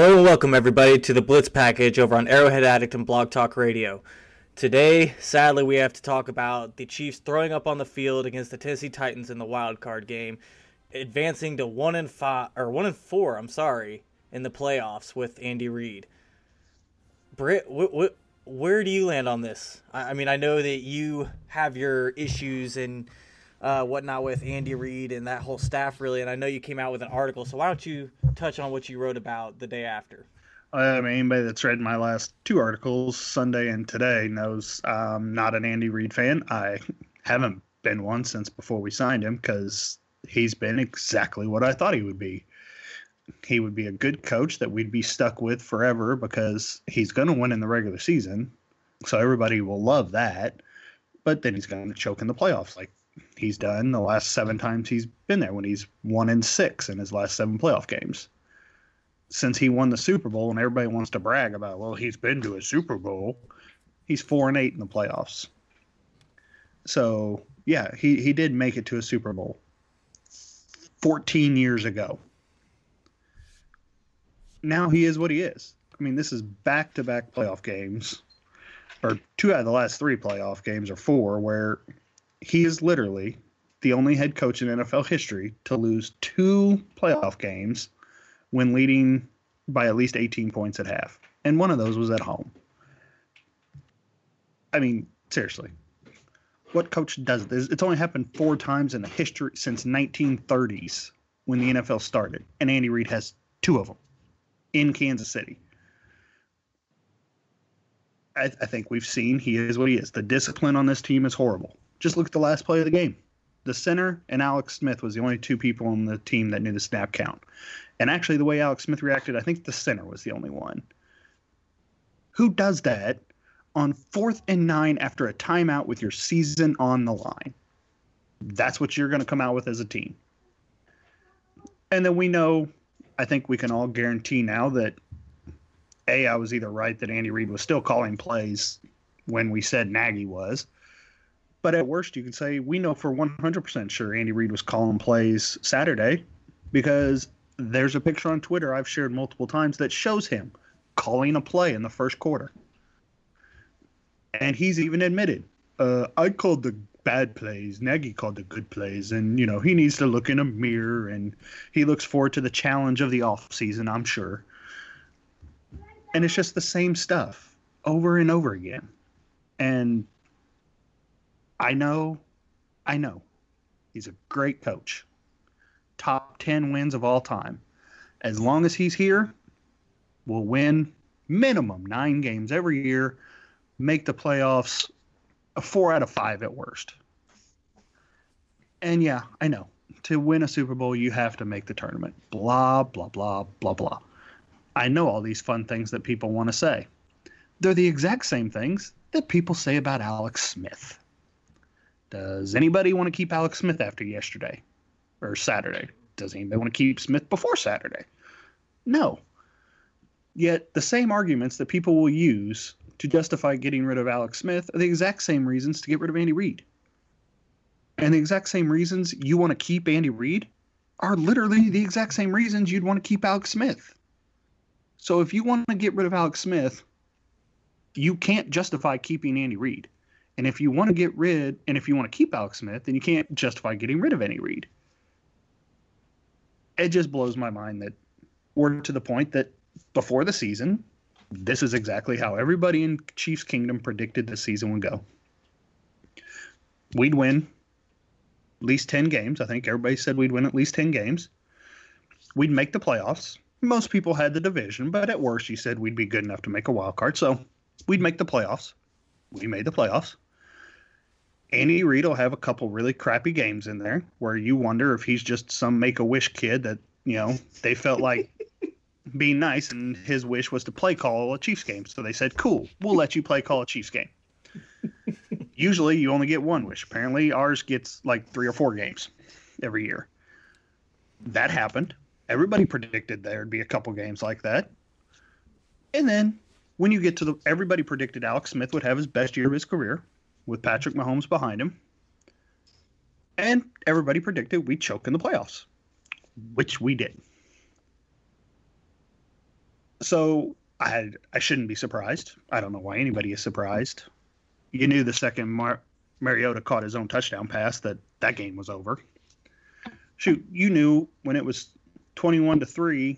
Hello and welcome everybody to the Blitz Package over on Arrowhead Addict and Blog Talk Radio. Today, sadly, we have to talk about the Chiefs throwing up on the field against the Tennessee Titans in the wild card game, advancing to 1-4. In the playoffs with Andy Reid. Britt, where do you land on this? I mean, I know that you have your issues and whatnot with Andy Reid and that whole staff, really, and I know you came out with an article, so why don't you touch on what you wrote about the day after? I mean, anybody that's read my last two articles, Sunday and today, knows I'm not an Andy Reid fan. I haven't been one since before we signed him because he's been exactly what I thought he would be. He would be a good coach that we'd be stuck with forever because he's going to win in the regular season, so everybody will love that, but then he's going to choke in the playoffs like he's done the last seven times he's been there when he's 1-6 in his last seven playoff games. Since he won the Super Bowl and everybody wants to brag about, well, he's been to a Super Bowl, he's 4-8 in the playoffs. So, yeah, he did make it to a Super Bowl 14 years ago. Now he is what he is. I mean, this is back-to-back playoff games, or two out of the last three playoff games, or four, where he is literally the only head coach in NFL history to lose two playoff games when leading by at least 18 points at half. And one of those was at home. I mean, seriously. What coach does this? It's only happened four times in the history since 1930s when the NFL started, and Andy Reid has two of them. In Kansas City. I think we've seen he is what he is. The discipline on this team is horrible. Just look at the last play of the game. The center and Alex Smith was the only two people on the team that knew the snap count. And actually, the way Alex Smith reacted, I think the center was the only one. Who does that on 4th and 9 after a timeout with your season on the line? That's what you're going to come out with as a team. And then we know... I think we can all guarantee now that, A, I was either right that Andy Reid was still calling plays when we said Nagy was. But at worst, you could say we know for 100% sure Andy Reid was calling plays Saturday because there's a picture on Twitter I've shared multiple times that shows him calling a play in the first quarter. And he's even admitted, I called the bad plays. Nagy called the good plays, and you know he needs to look in a mirror, and he looks forward to the challenge of the offseason, I'm sure. And it's just the same stuff over and over again. And I know he's a great coach, top 10 wins of all time. As long as he's here, we'll win minimum 9 games every year, make the playoffs, 4 out of 5 at worst. And yeah, I know. To win a Super Bowl, you have to make the tournament. Blah, blah, blah, blah, blah. I know all these fun things that people want to say. They're the exact same things that people say about Alex Smith. Does anybody want to keep Alex Smith after yesterday? Or Saturday? Does anybody want to keep Smith before Saturday? No. Yet the same arguments that people will use to justify getting rid of Alex Smith are the exact same reasons to get rid of Andy Reid. And the exact same reasons you want to keep Andy Reid are literally the exact same reasons you'd want to keep Alex Smith. So if you want to get rid of Alex Smith, you can't justify keeping Andy Reid. And if you want to keep Alex Smith, then you can't justify getting rid of Andy Reid. It just blows my mind that we're to the point that before the season, this is exactly how everybody in Chiefs Kingdom predicted the season would go. We'd win at least 10 games. I think everybody said we'd win at least 10 games. We'd make the playoffs. Most people had the division, but at worst, you said we'd be good enough to make a wild card. So we'd make the playoffs. We made the playoffs. Andy Reid will have a couple really crappy games in there where you wonder if he's just some make-a-wish kid that, you know, they felt like... be nice, and his wish was to play call a Chiefs game. So they said, cool, we'll let you play call a Chiefs game. Usually you only get one wish. Apparently ours gets like 3 or 4 games every year. That happened. Everybody predicted there'd be a couple games like that. And then when you get to everybody predicted Alex Smith would have his best year of his career with Patrick Mahomes behind him. And everybody predicted we'd choke in the playoffs, which we did. So I shouldn't be surprised. I don't know why anybody is surprised. You knew the second Mariota caught his own touchdown pass that game was over. Shoot, you knew when it was 21-3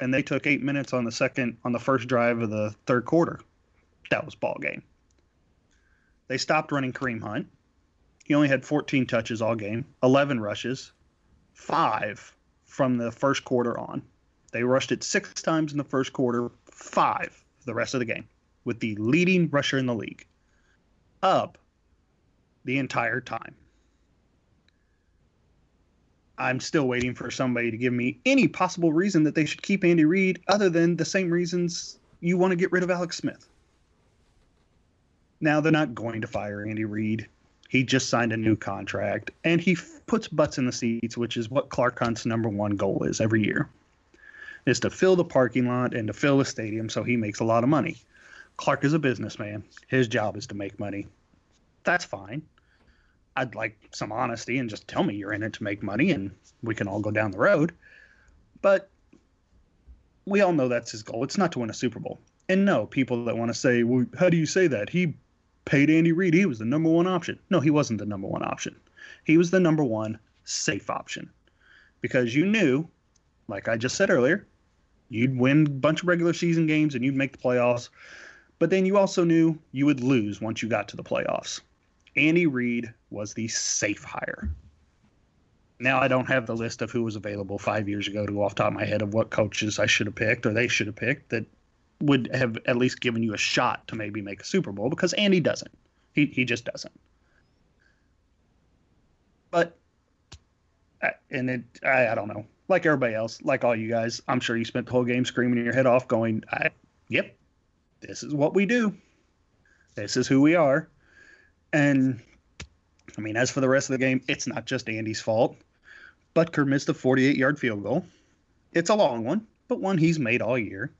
and they took 8 minutes on the first drive of the third quarter. That was ball game. They stopped running Kareem Hunt. He only had 14 touches all game, 11 rushes, 5 from the first quarter on. They rushed it 6 times in the first quarter, 5 the rest of the game, with the leading rusher in the league up the entire time. I'm still waiting for somebody to give me any possible reason that they should keep Andy Reid other than the same reasons you want to get rid of Alex Smith. Now, they're not going to fire Andy Reid. He just signed a new contract, and he puts butts in the seats, which is what Clark Hunt's number one goal is every year, is to fill the parking lot and to fill the stadium so he makes a lot of money. Clark is a businessman. His job is to make money. That's fine. I'd like some honesty and just tell me you're in it to make money and we can all go down the road. But we all know that's his goal. It's not to win a Super Bowl. And no, people that want to say, well, how do you say that? He paid Andy Reid. He was the number one option. No, he wasn't the number one option. He was the number one safe option because you knew, like I just said earlier, you'd win a bunch of regular season games and you'd make the playoffs. But then you also knew you would lose once you got to the playoffs. Andy Reid was the safe hire. Now, I don't have the list of who was available 5 years ago to go off the top of my head of what coaches I should have picked or they should have picked that would have at least given you a shot to maybe make a Super Bowl, because Andy doesn't. He just doesn't. But, I don't know. Like everybody else, like all you guys, I'm sure you spent the whole game screaming your head off going, yep, this is what we do. This is who we are. And, I mean, as for the rest of the game, it's not just Andy's fault. Butker missed a 48-yard field goal. It's a long one, but one he's made all year.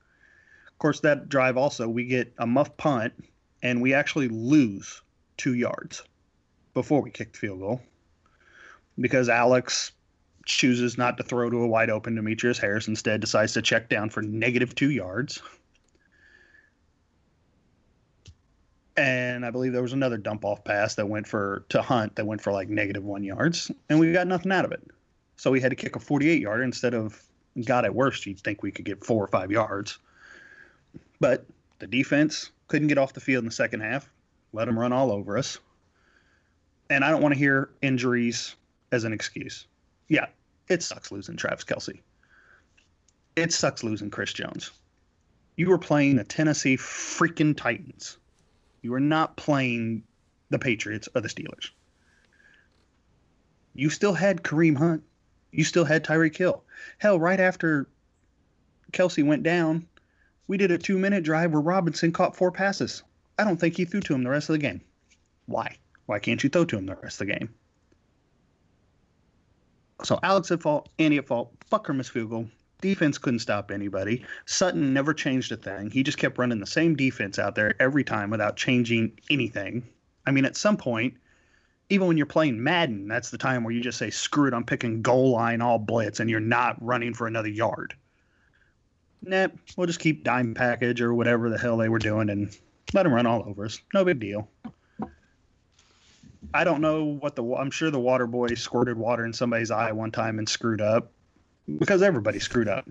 Of course, that drive also, we get a muff punt, and we actually lose 2 yards before we kick the field goal because Alex chooses not to throw to a wide-open Demetrius Harris. Instead, decides to check down for negative 2 yards. And I believe there was another dump-off pass that went to Hunt that went for like negative 1 yards, and we got nothing out of it. So we had to kick a 48-yarder instead of, God, at worst, you'd think we could get 4 or 5 yards. But the defense couldn't get off the field in the second half, let them run all over us. And I don't want to hear injuries as an excuse. Yeah, it sucks losing Travis Kelce. It sucks losing Chris Jones. You were playing the Tennessee freaking Titans. You are not playing the Patriots or the Steelers. You still had Kareem Hunt. You still had Tyreek Hill. Hell, right after Kelce went down, we did a 2-minute drive where Robinson caught 4 passes. I don't think he threw to him the rest of the game. Why? Why can't you throw to him the rest of the game? So Alex at fault, Andy at fault, Butker missed field goal. Defense couldn't stop anybody. Sutton never changed a thing. He just kept running the same defense out there every time without changing anything. I mean, at some point, even when you're playing Madden, that's the time where you just say, screw it, I'm picking goal line, all blitz, and you're not running for another yard. Nah, we'll just keep dime package or whatever the hell they were doing and let them run all over us. No big deal. I don't know what I'm sure the water boy squirted water in somebody's eye one time and screwed up. Because everybody screwed up.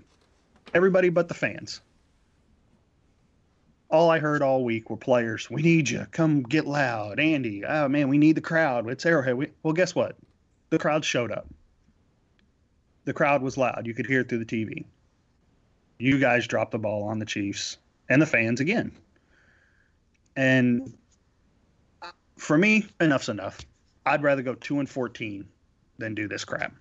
Everybody but the fans. All I heard all week were players, we need you. Come get loud. Andy, oh, man, we need the crowd. It's Arrowhead. Well, guess what? The crowd showed up. The crowd was loud. You could hear it through the TV. You guys dropped the ball on the Chiefs and the fans again. And for me, enough's enough. I'd rather go 2-14 than do this crap.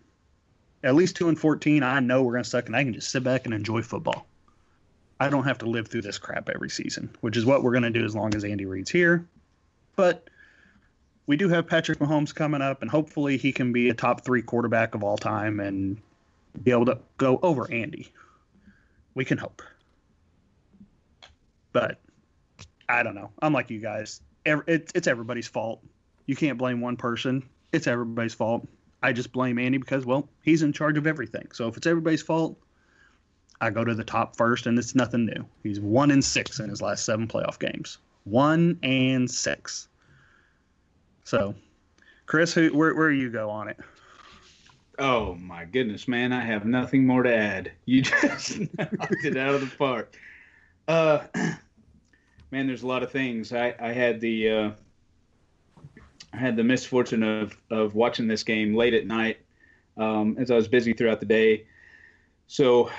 At least 2-14, I know we're going to suck, and I can just sit back and enjoy football. I don't have to live through this crap every season, which is what we're going to do as long as Andy Reid's here. But we do have Patrick Mahomes coming up, and hopefully he can be a top 3 quarterback of all time and be able to go over Andy. We can hope. But I don't know. I'm like you guys. It's everybody's fault. You can't blame one person. It's everybody's fault. I just blame Andy because, well, he's in charge of everything. So if it's everybody's fault, I go to the top first, and it's nothing new. He's 1-6 in his last 7 playoff games. 1-6. So, Chris, where you go on it? Oh, my goodness, man. I have nothing more to add. You just knocked it out of the park. Man, there's a lot of things. I had the misfortune of watching this game late at night as I was busy throughout the day. So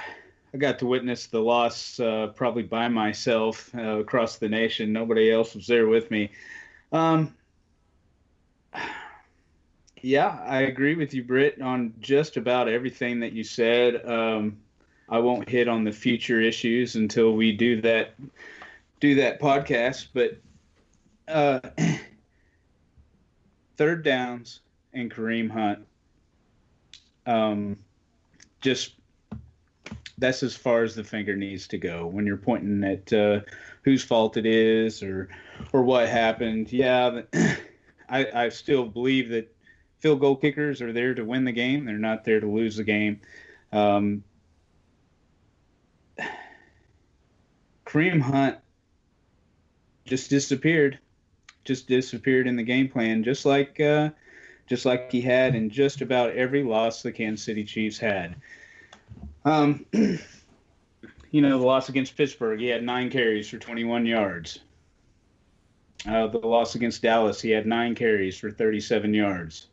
I got to witness the loss probably by myself across the nation. Nobody else was there with me. Yeah, I agree with you, Britt, on just about everything that you said. I won't hit on the future issues until we do that podcast. But third downs and Kareem Hunt, just that's as far as the finger needs to go when you're pointing at whose fault it is or what happened. Yeah, I still believe that field goal kickers are there to win the game. They're not there to lose the game. Kareem Hunt just disappeared in the game plan, just like he had in just about every loss the Kansas City Chiefs had. The loss against Pittsburgh, he had 9 carries for 21 yards. The loss against Dallas, he had 9 carries for 37 yards.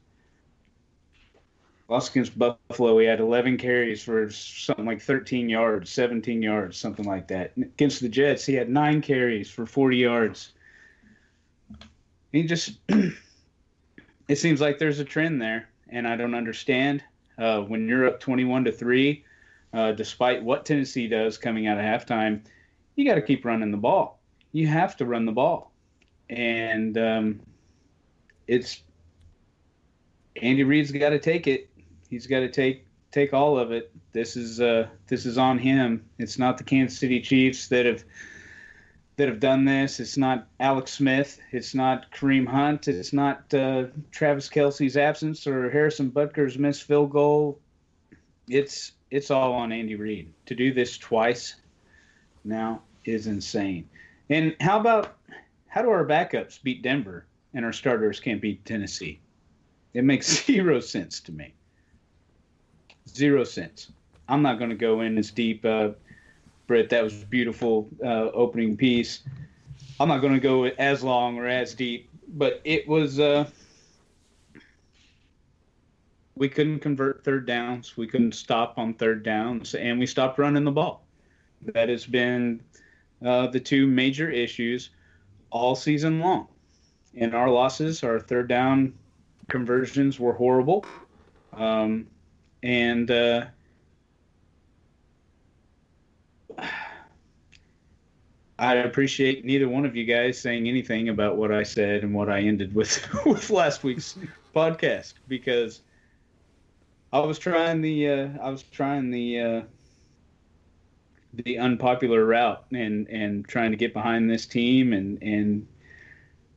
Loss against Buffalo, he had 11 carries for something like 13 yards, 17 yards, something like that. Against the Jets, he had 9 carries for 40 yards. He just it seems like there's a trend there, and I don't understand. When you're up 21-3, despite what Tennessee does coming out of halftime, you got to keep running the ball. You have to run the ball. And it's Andy Reid's got to take it. He's got to take all of it. This is on him. It's not the Kansas City Chiefs that have done this. It's not Alex Smith. It's not Kareem Hunt. It's not Travis Kelce's absence or Harrison Butker's missed field goal. It's all on Andy Reid. To do this twice now is insane. And how do our backups beat Denver and our starters can't beat Tennessee? It makes zero sense to me. 0 sense. I'm not going to go in as deep. Britt, that was a beautiful opening piece. I'm not going to go as long or as deep, but it was we couldn't convert third downs. We couldn't stop on third downs, and we stopped running the ball. That has been the two major issues all season long. And our losses, our third down conversions were horrible. I appreciate neither one of you guys saying anything about what I said and what I ended with last week's podcast, because I was trying the unpopular route and trying to get behind this team and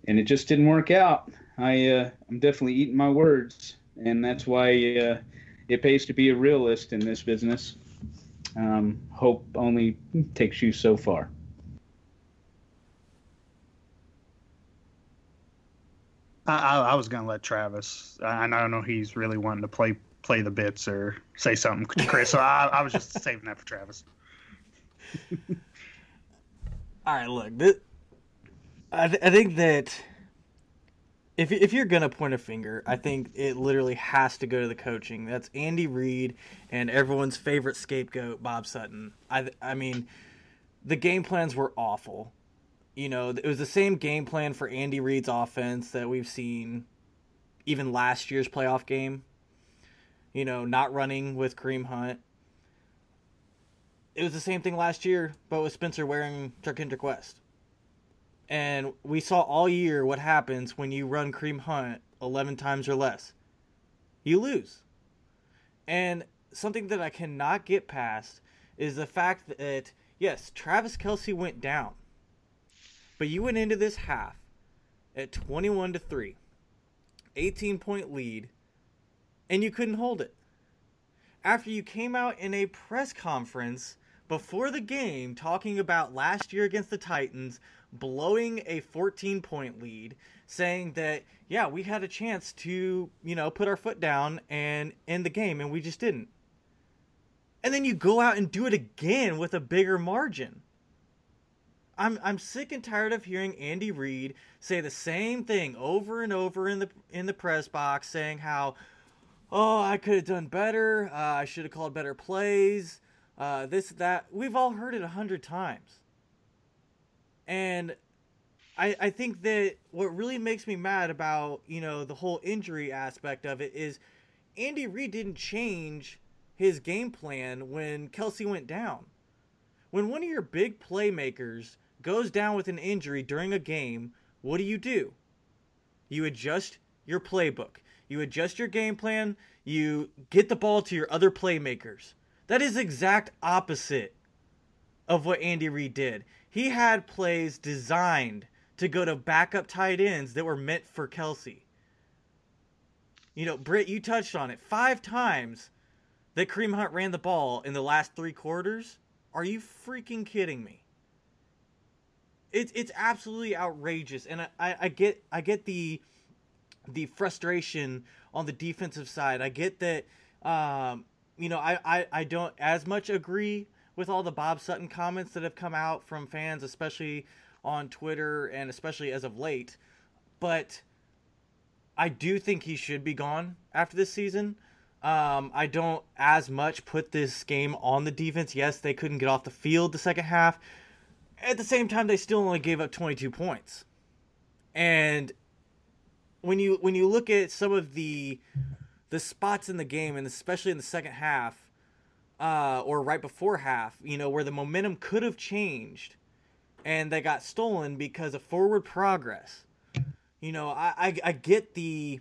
it just didn't work out. I'm definitely eating my words, and that's why it pays to be a realist in this business. Hope only takes you so far. I was going to let Travis, and I don't know he's really wanting to play the bits or say something to Chris, so I was just saving that for Travis. All right, look, I think that if you're going to point a finger, I think it literally has to go to the coaching. That's Andy Reid and everyone's favorite scapegoat, Bob Sutton. I mean, the game plans were awful. You know, it was the same game plan for Andy Reid's offense that we've seen even last year's playoff game. You know, not running with Kareem Hunt. It was the same thing last year, but with Spencer wearing Charkendrick West. And we saw all year what happens when you run Kareem Hunt 11 times or less. You lose. And something that I cannot get past is the fact that, yes, Travis Kelce went down. But you went into this half at 21-3, 18-point lead, and you couldn't hold it. After you came out in a press conference before the game talking about last year against the Titans blowing a 14-point lead, saying that, yeah, we had a chance to, you know, put our foot down and end the game, and we just didn't. And then you go out and do it again with a bigger margin. I'm sick and tired of hearing Andy Reid say the same thing over and over in the press box, saying how, oh, I could have done better, I should have called better plays, this, that. We've all heard it 100 times. And I think that what really makes me mad about, you know, the whole injury aspect of it is Andy Reid didn't change his game plan when Kelce went down. When one of your big playmakers goes down with an injury during a game, what do? You adjust your playbook. You adjust your game plan. You get the ball to your other playmakers. That is the exact opposite of what Andy Reid did. He had plays designed to go to backup tight ends that were meant for Kelce. You know, Britt, you touched on it. 5 times that Kareem Hunt ran the ball in the last 3 quarters. Are you freaking kidding me? It's absolutely outrageous, and I get the frustration on the defensive side. I get that, you know, I don't as much agree with all the Bob Sutton comments that have come out from fans, especially on Twitter and especially as of late. But I do think he should be gone after this season. I don't as much put this game on the defense. Yes, they couldn't get off the field the second half. At the same time, they still only gave up 22 points. And when you look at some of the spots in the game, and especially in the second half, or right before half, you know, where the momentum could have changed and they got stolen because of forward progress. You know, I get the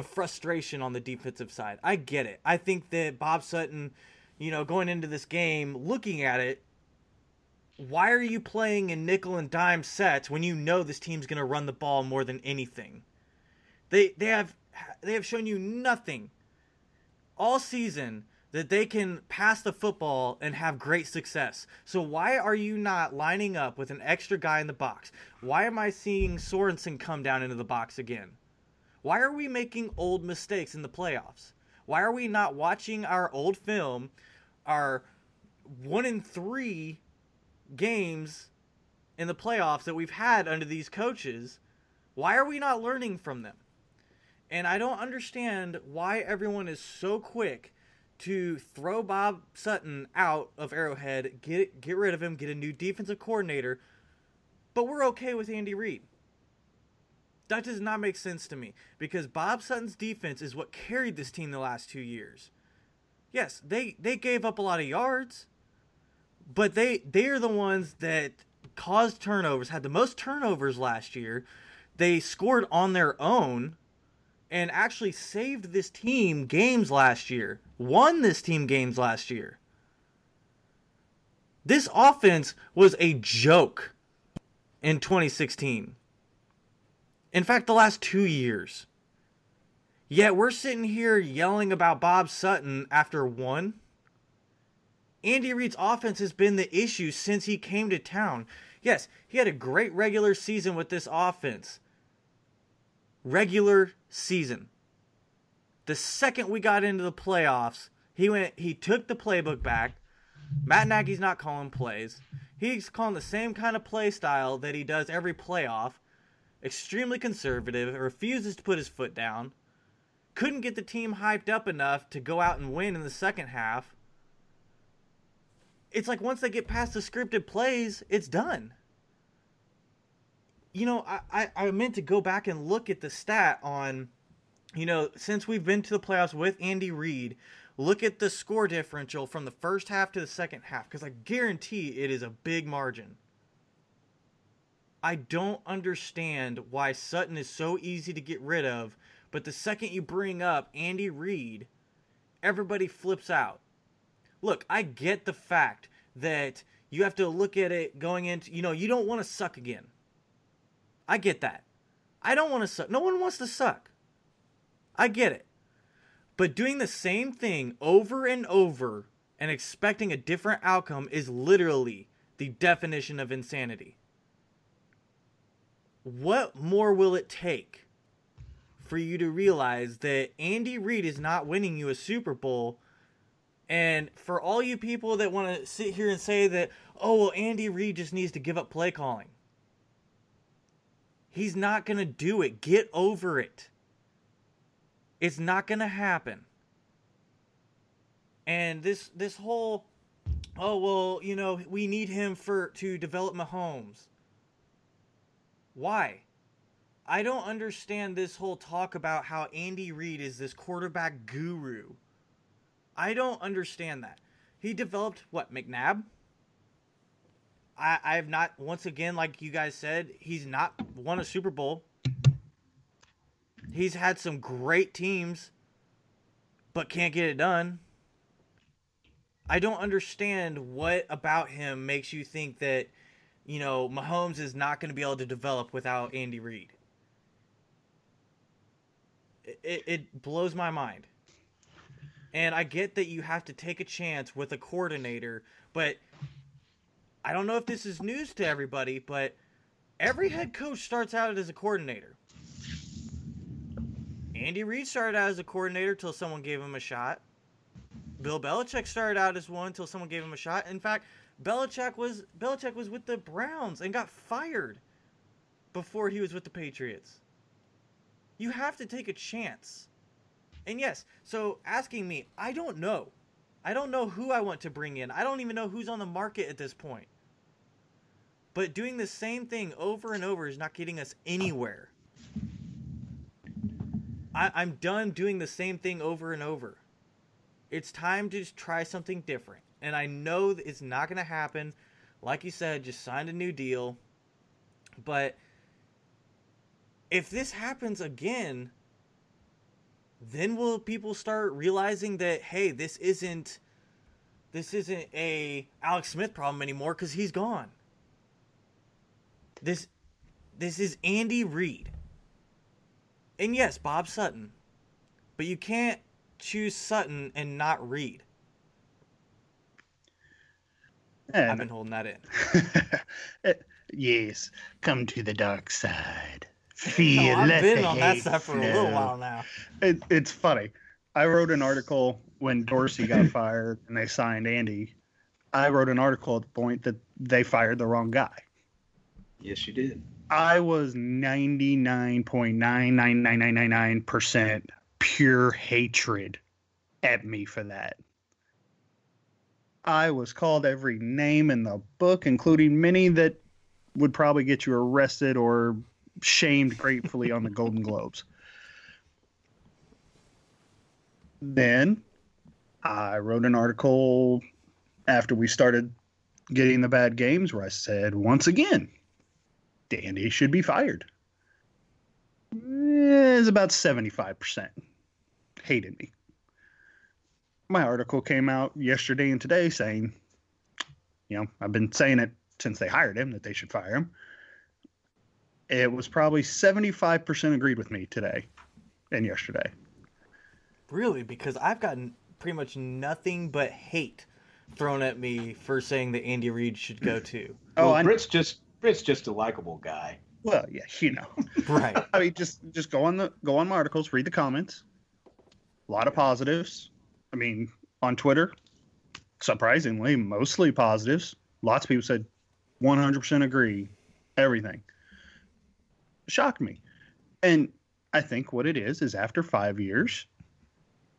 frustration on the defensive side. I get it. I think that Bob Sutton, you know, going into this game, looking at it, why are you playing in nickel and dime sets when you know this team's going to run the ball more than anything? They have shown you nothing all season that they can pass the football and have great success. So why are you not lining up with an extra guy in the box? Why am I seeing Sorensen come down into the box again? Why are we making old mistakes in the playoffs? Why are we not watching our old film, our 1-3 games in the playoffs that we've had under these coaches? Why are we not learning from them? And I don't understand why everyone is so quick to throw Bob Sutton out of Arrowhead, get rid of him, get a new defensive coordinator, but we're okay with Andy Reid. That does not make sense to me, because Bob Sutton's defense is what carried this team the last 2 years. Yes, they gave up a lot of yards, but they are the ones that caused turnovers, had the most turnovers last year. They scored on their own and actually saved this team games last year, won this team games last year. This offense was a joke in 2016. In fact, the last 2 years. Yet we're sitting here yelling about Bob Sutton after one. Andy Reid's offense has been the issue since he came to town. Yes, he had a great regular season with this offense. Regular season. The second we got into the playoffs, he took the playbook back. Matt Nagy's not calling plays. He's calling the same kind of play style that he does every playoff. Extremely conservative, refuses to put his foot down, couldn't get the team hyped up enough to go out and win in the second half. It's like once they get past the scripted plays, it's done. You know, I meant to go back and look at the stat on, you know, since we've been to the playoffs with Andy Reid, look at the score differential from the first half to the second half, because I guarantee it is a big margin. I don't understand why Sutton is so easy to get rid of, but the second you bring up Andy Reid, everybody flips out. Look, I get the fact that you have to look at it going into, you know, you don't want to suck again. I get that. I don't want to suck. No one wants to suck. I get it. But doing the same thing over and over and expecting a different outcome is literally the definition of insanity. What more will it take for you to realize that Andy Reid is not winning you a Super Bowl? And for all you people that want to sit here and say that, oh, well, Andy Reid just needs to give up play calling. He's not going to do it. Get over it. It's not going to happen. And this whole, oh, well, you know, we need him to develop Mahomes. Why? I don't understand this whole talk about how Andy Reid is this quarterback guru. I don't understand that. He developed, what, McNabb? I have not, once again, like you guys said, he's not won a Super Bowl. He's had some great teams, but can't get it done. I don't understand what about him makes you think that, you know, Mahomes is not going to be able to develop without Andy Reid. It blows my mind. And I get that you have to take a chance with a coordinator, but I don't know if this is news to everybody, but every head coach starts out as a coordinator. Andy Reid started out as a coordinator till someone gave him a shot. Bill Belichick started out as one till someone gave him a shot. In fact, Belichick was with the Browns and got fired before he was with the Patriots. You have to take a chance. And yes, so asking me, I don't know. I don't know who I want to bring in. I don't even know who's on the market at this point. But doing the same thing over and over is not getting us anywhere. I'm done doing the same thing over and over. It's time to just try something different. And I know that it's not going to happen. Like you said, just signed a new deal. But if this happens again, then will people start realizing that, hey, this isn't a Alex Smith problem anymore because he's gone. This is Andy Reid. And yes, Bob Sutton. But you can't choose Sutton and not Reid. And I've been holding that in. Yes, come to the dark side. Feel I've been on that stuff for a little while now. It's funny. I wrote an article when Dorsey got fired and they signed Andy. I wrote an article at the point that they fired the wrong guy. Yes, you did. I was 99.99999% pure hatred at me for that. I was called every name in the book, including many that would probably get you arrested or shamed gratefully on the Golden Globes. Then I wrote an article after we started getting the bad games where I said, once again, Dandy should be fired. It's about 75% hated me. My article came out yesterday and today saying, you know, I've been saying it since they hired him that they should fire him. It was probably 75% agreed with me today and yesterday. Really? Because I've gotten pretty much nothing but hate thrown at me for saying that Andy Reid should go too. Oh, well, Britt's just a likable guy. Well, yeah, you know. Right. I mean, just go on my articles, read the comments. A lot of positives. I mean, on Twitter, surprisingly, mostly positives. Lots of people said 100% agree, everything. Shocked me. And I think what it is after 5 years,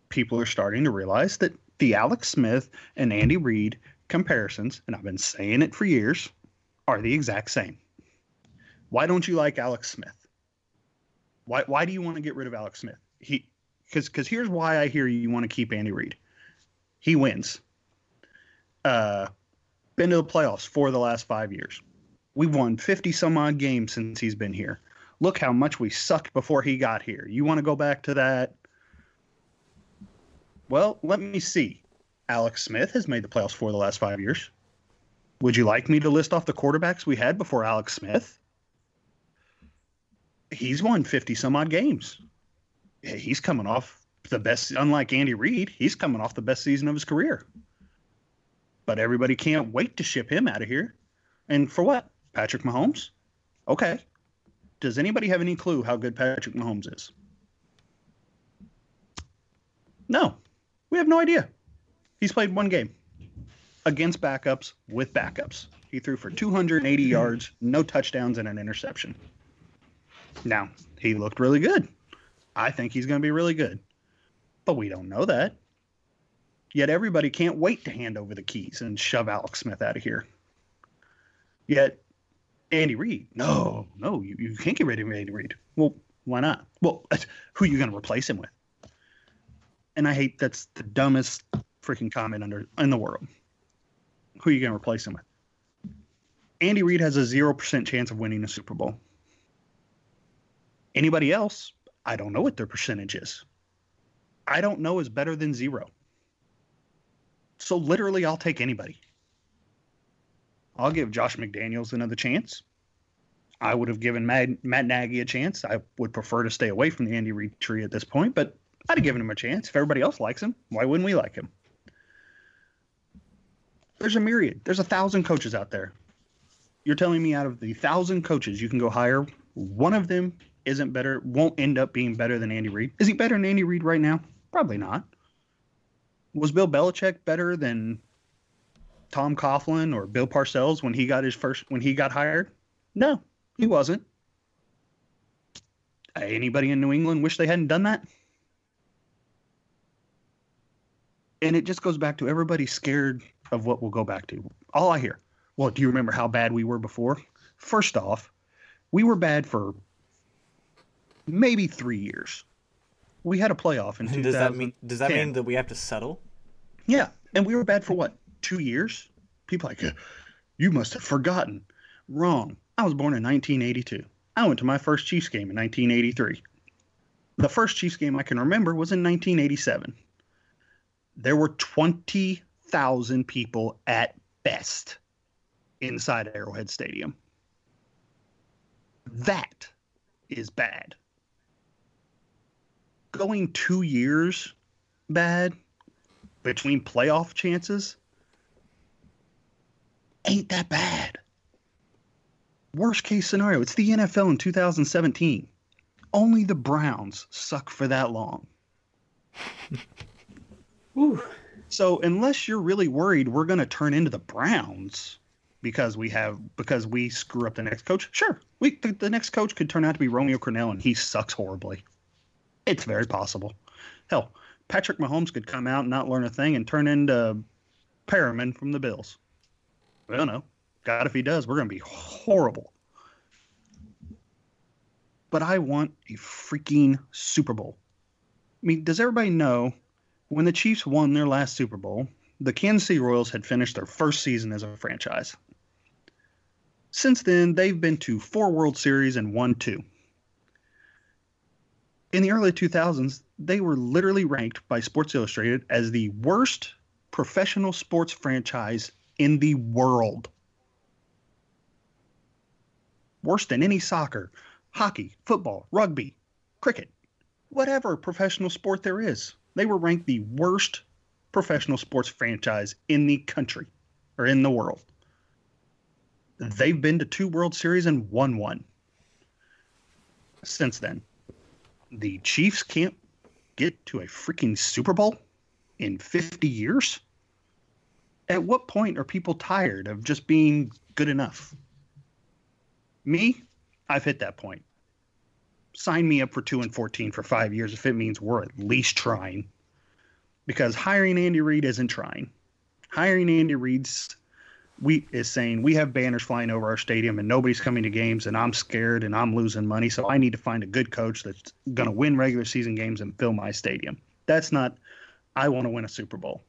people are starting to realize that the Alex Smith and Andy Reid comparisons, and I've been saying it for years, are the exact same. Why don't you like Alex Smith? Why do you want to get rid of Alex Smith? Because here's why I hear you want to keep Andy Reid. He wins. Been to the playoffs for the last 5 years. We've won 50-some-odd games since he's been here. Look how much we sucked before he got here. You want to go back to that? Well, let me see. Alex Smith has made the playoffs for the last 5 years. Would you like me to list off the quarterbacks we had before Alex Smith? He's won 50-some-odd games. He's coming off the best, unlike Andy Reid, he's coming off the best season of his career. But everybody can't wait to ship him out of here. And for what? Patrick Mahomes? Okay. Does anybody have any clue how good Patrick Mahomes is? No. We have no idea. He's played one game against backups with backups. He threw for 280 yards, no touchdowns, and an interception. Now, he looked really good. I think he's going to be really good. But we don't know that. Yet everybody can't wait to hand over the keys and shove Alex Smith out of here. Yet Andy Reid, no, you can't get rid of Andy Reid. Well, why not? Well, who are you going to replace him with? And I hate that's the dumbest freaking comment in the world. Who are you going to replace him with? Andy Reid has a 0% chance of winning a Super Bowl. Anybody else, I don't know what their percentage is. I don't know is better than zero. So literally, I'll take anybody. I'll give Josh McDaniels another chance. I would have given Matt Nagy a chance. I would prefer to stay away from the Andy Reid tree at this point, but I'd have given him a chance. If everybody else likes him, why wouldn't we like him? There's a myriad. There's 1,000 coaches out there. You're telling me out of the 1,000 coaches you can go hire, one of them isn't better, won't end up being better than Andy Reid. Is he better than Andy Reid right now? Probably not. Was Bill Belichick better than Tom Coughlin or Bill Parcells when he got hired? No, he wasn't. Anybody in New England wish they hadn't done that? And it just goes back to everybody's scared of what we'll go back to. All I hear, well, do you remember how bad we were before? First off, we were bad for maybe 3 years. We had a playoff in 2010. Does that mean that we have to settle? Yeah, and we were bad for what? 2 years? People are like, you must have forgotten. Wrong. I was born in 1982. I went to my first Chiefs game in 1983. The first Chiefs game I can remember was in 1987. There were 20,000 people at best inside Arrowhead Stadium. That is bad. Going 2 years bad between playoff chances ain't that bad. Worst case scenario, it's the NFL in 2017. Only the Browns suck for that long. Ooh. So unless you're really worried we're going to turn into the Browns because we screw up the next coach, sure, the next coach could turn out to be Romeo Crennel and he sucks horribly. It's very possible. Hell, Patrick Mahomes could come out and not learn a thing and turn into Perriman from the Bills. We don't know. God, if he does, we're going to be horrible. But I want a freaking Super Bowl. I mean, does everybody know when the Chiefs won their last Super Bowl, the Kansas City Royals had finished their first season as a franchise? Since then, they've been to 4 World Series and won 2. In the early 2000s, they were literally ranked by Sports Illustrated as the worst professional sports franchise in the world. Worse than any soccer, hockey, football, rugby, cricket, whatever professional sport there is. They were ranked the worst professional sports franchise in the country or in the world. They've been to 2 World Series and won 1 since then. The Chiefs can't get to a freaking Super Bowl in 50 years? At what point are people tired of just being good enough? Me? I've hit that point. Sign me up for 2-14 for 5 years if it means we're at least trying. Because hiring Andy Reid isn't trying. Hiring Andy Reid's is saying we have banners flying over our stadium and nobody's coming to games and I'm scared and I'm losing money, so I need to find a good coach that's going to win regular season games and fill my stadium. That's not, I want to win a Super Bowl.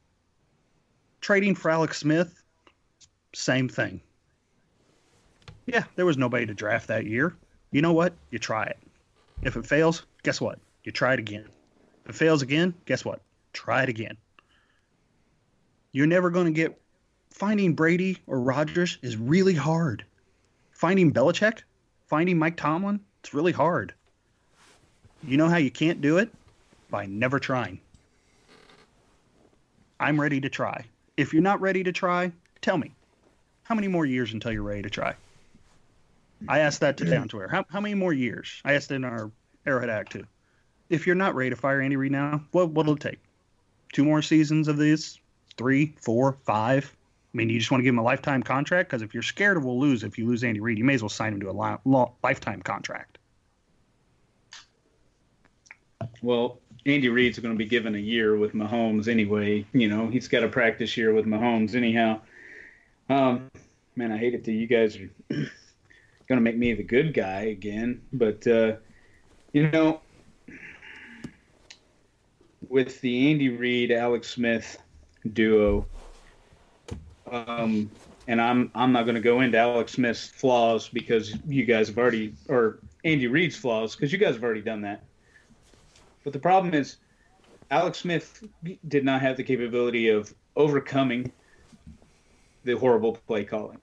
Trading for Alex Smith, same thing. Yeah, there was nobody to draft that year. You know what? You try it. If it fails, guess what? You try it again. If it fails again, guess what? Try it again. You're never going to get... Finding Brady or Rodgers is really hard. Finding Belichick, finding Mike Tomlin, it's really hard. You know how you can't do it? By never trying. I'm ready to try. If you're not ready to try, tell me. How many more years until you're ready to try? I asked that today on Twitter. How many more years? I asked in our Arrowhead Act, too. If you're not ready to fire Andy Reid now, what'll it take? 2 more seasons of these? 3, 4, 5? I mean, you just want to give him a lifetime contract? Because if you're scared of we'll lose, if you lose Andy Reid, you may as well sign him to a lifetime contract. Well, Andy Reid's going to be given a year with Mahomes anyway. You know, he's got a practice year with Mahomes anyhow. Man, I hate it that you guys are going to make me the good guy again. But, you know, with the Andy Reid, Alex Smith duo, and I'm not going to go into Alex Smith's flaws because you guys have already, or Andy Reid's flaws because you guys have already done that. But the problem is Alex Smith did not have the capability of overcoming the horrible play calling.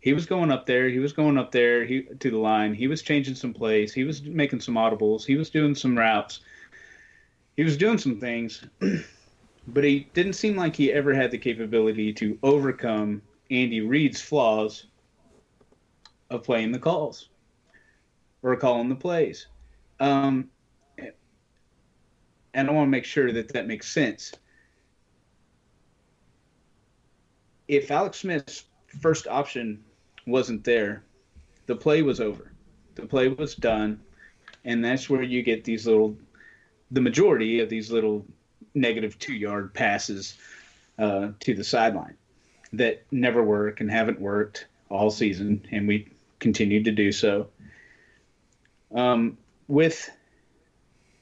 He was going up there. To the line. He was changing some plays. He was making some audibles. He was doing some routes. He was doing some things. But he didn't seem like he ever had the capability to overcome Andy Reid's flaws of playing the calls or calling the plays. And I want to make sure that that makes sense. If Alex Smith's first option wasn't there, the play was over. The play was done. And that's where you get these little, the majority of these little negative 2-yard passes to the sideline that never work and haven't worked all season. And we continue to do so.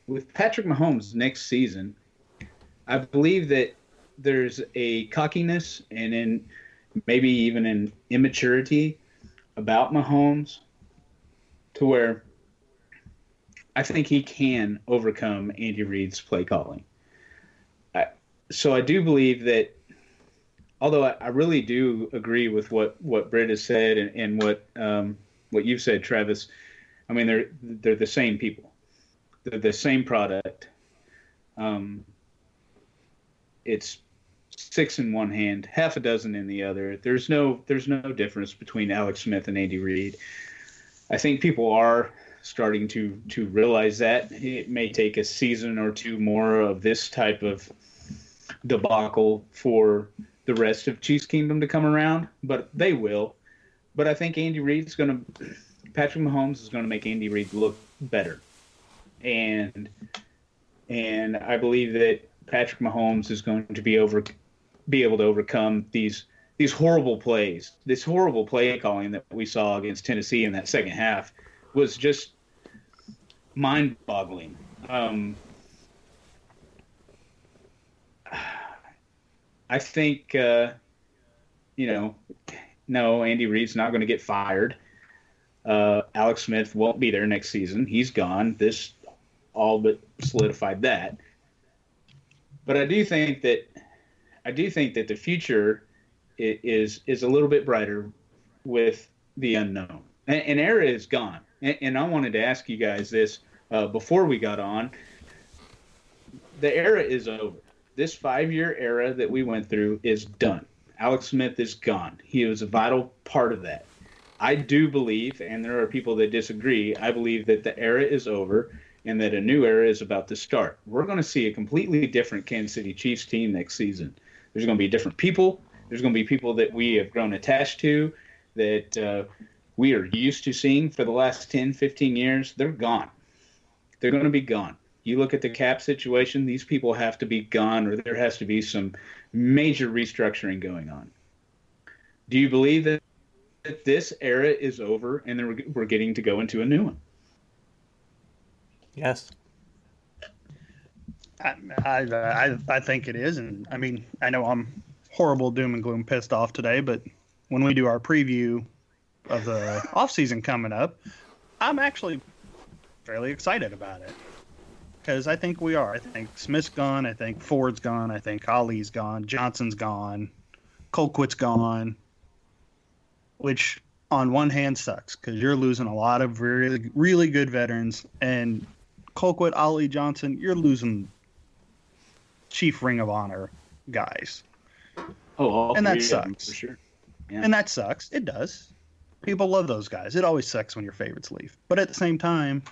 With Patrick Mahomes next season, I believe that there's a cockiness and in maybe even an immaturity about Mahomes to where I think he can overcome Andy Reid's play calling. So I do believe that, although I really do agree with what Britt has said and what you've said, Travis, I mean, they're the same people. They're the same product. It's 6 in one hand, half a dozen in the other. There's no difference between Alex Smith and Andy Reid. I think people are starting to realize that. It may take a season or 2 more of this type of debacle for the rest of Chiefs Kingdom to come around, but they will. But I think Patrick Mahomes is going to make Andy Reid look better. And I believe that Patrick Mahomes is going to be able to overcome these horrible plays. This horrible play calling that we saw against Tennessee in that second half was just mind-boggling. I think, no, Andy Reid's not going to get fired. Alex Smith won't be there next season. He's gone. This all but solidified that. But I do think that the future is a little bit brighter with the unknown. And era is gone. And I wanted to ask you guys this before we got on. The era is over. This 5-year era that we went through is done. Alex Smith is gone. He was a vital part of that. I do believe, and there are people that disagree, I believe that the era is over and that a new era is about to start. We're going to see a completely different Kansas City Chiefs team next season. There's going to be different people. There's going to be people that we have grown attached to, that we are used to seeing for the last 10, 15 years. They're gone. They're going to be gone. You look at the cap situation, these people have to be gone or there has to be some major restructuring going on. Do you believe that this era is over and then we're getting to go into a new one? Yes. I think it is. And I mean, I know I'm horrible doom and gloom pissed off today, but when we do our preview of the offseason coming up, I'm actually fairly excited about it. Because I think we are. I think Smith's gone. I think Ford's gone. I think Ali's gone. Johnson's gone. Colquitt's gone. Which, on one hand, sucks. Because you're losing a lot of really, really good veterans. And Colquitt, Ali, Johnson, you're losing Chief Ring of Honor guys. Oh, and that sucks. For sure. Yeah. And that sucks. It does. People love those guys. It always sucks when your favorites leave. But at the same time,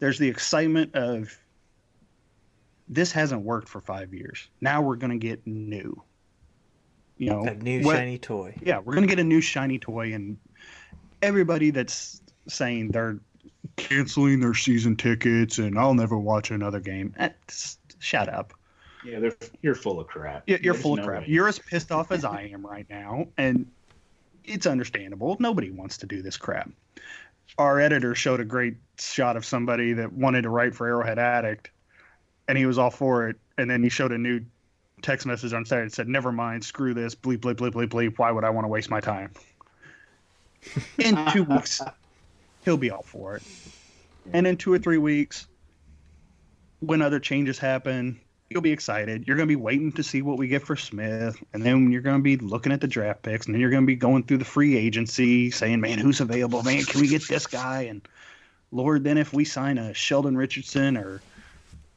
there's the excitement of this hasn't worked for 5 years. Now we're going to get new. You know, a new shiny toy. Yeah, we're going to get a new shiny toy. And everybody that's saying they're canceling their season tickets and I'll never watch another game, shut up. Yeah, you're full of crap. Yeah, you're full of crap. You're as pissed off as I am right now, and it's understandable. Nobody wants to do this crap. Our editor showed a great shot of somebody that wanted to write for Arrowhead Addict, and he was all for it, and then he showed a new text message on Saturday that said, never mind, screw this, bleep, bleep, bleep, bleep, bleep, why would I want to waste my time? In 2 weeks, he'll be all for it. And in 2 or 3 weeks, when other changes happen, you'll be excited. You're going to be waiting to see what we get for Smith. And then you're going to be looking at the draft picks. And then you're going to be going through the free agency saying, man, who's available? Man, can we get this guy? And, Lord, then if we sign a Sheldon Richardson or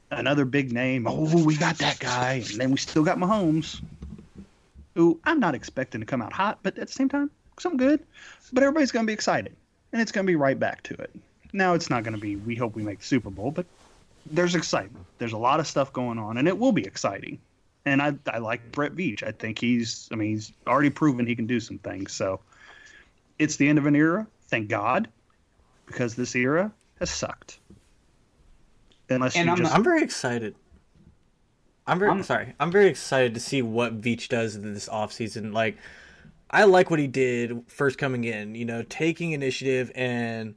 another big name, oh, we got that guy. And then we still got Mahomes, who I'm not expecting to come out hot, but at the same time, something good. But everybody's going to be excited. And it's going to be right back to it. Now, it's not going to be, we hope we make the Super Bowl, but there's excitement. There's a lot of stuff going on, and it will be exciting. And I like Brett Veach. I think he's already proven he can do some things. So it's the end of an era, thank God, because this era has sucked. I'm very excited. I'm very excited to see what Veach does in this offseason. Like, I like what he did first coming in, you know, taking initiative and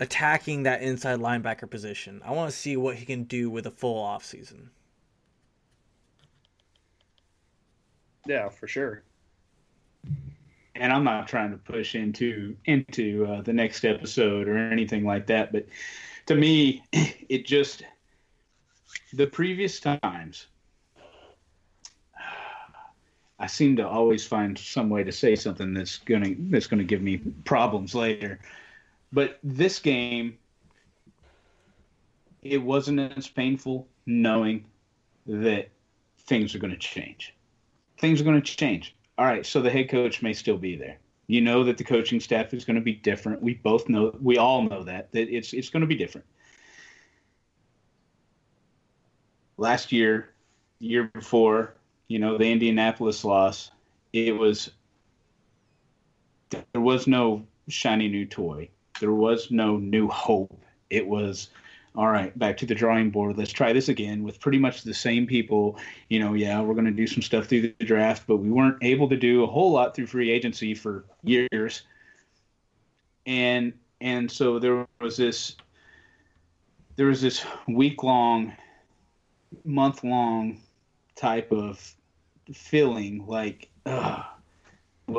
attacking that inside linebacker position. I want to see what he can do with a full offseason. Yeah, for sure. And I'm not trying to push into the next episode or anything like that, but to me, it just, the previous times, I seem to always find some way to say something that's gonna give me problems later. But this game, it wasn't as painful knowing that things are going to change. Things are going to change. All right, so the head coach may still be there. You know that the coaching staff is going to be different. We all know that it's going to be different. Last year, the year before, you know, the Indianapolis loss, there was no shiny new toy. There was no new hope. It was, all right, back to the drawing board. Let's try this again with pretty much the same people. You know, yeah, we're going to do some stuff through the draft, but we weren't able to do a whole lot through free agency for years. And so there was this week-long, month-long type of feeling like, well,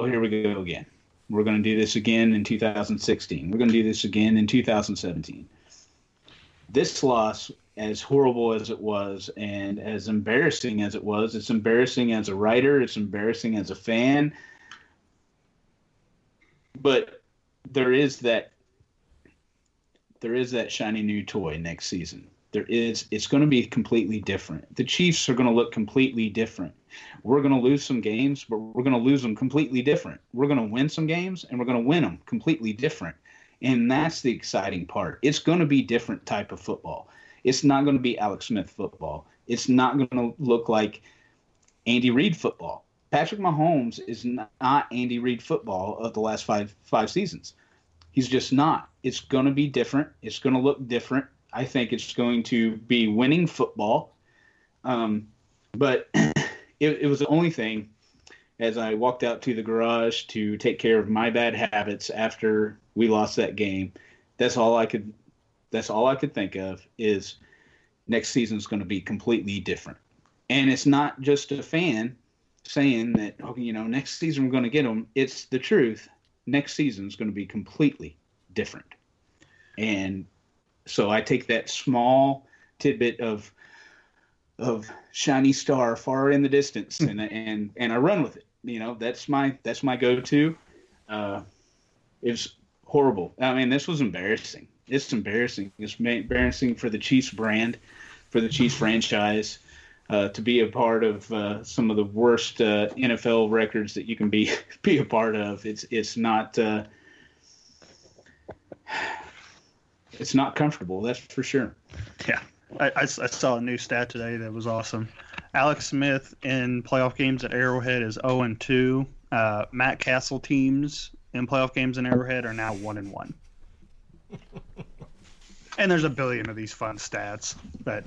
here we go again. We're going to do this again in 2016. We're going to do this again in 2017. This loss, as horrible as it was and as embarrassing as it was, it's embarrassing as a writer, it's embarrassing as a fan. But there is that shiny new toy next season. It's going to be completely different. The Chiefs are going to look completely different. We're going to lose some games, but we're going to lose them completely different. We're going to win some games, and we're going to win them completely different. And that's the exciting part. It's going to be different type of football. It's not going to be Alex Smith football. It's not going to look like Andy Reid football. Patrick Mahomes is not Andy Reid football of the last five seasons. He's just not. It's going to be different. It's going to look different. I think it's going to be winning football. But it was the only thing as I walked out to the garage to take care of my bad habits after we lost that game. That's all I could think of is next season's going to be completely different. And it's not just a fan saying that, oh, you know, next season we're going to get them. It's the truth. Next season's going to be completely different. And so I take that small tidbit of shiny star far in the distance, and I run with it. You know, that's my go-to. It's horrible. I mean, this was embarrassing. It's embarrassing. It's embarrassing for the Chiefs brand, for the Chiefs franchise. to be a part of some of the worst NFL records that you can be a part of. It's not comfortable, that's for sure. Yeah. I saw a new stat today that was awesome. Alex Smith in playoff games at Arrowhead is 0-2. Matt Castle teams in playoff games in Arrowhead are now 1-1. And there's a billion of these fun stats. But,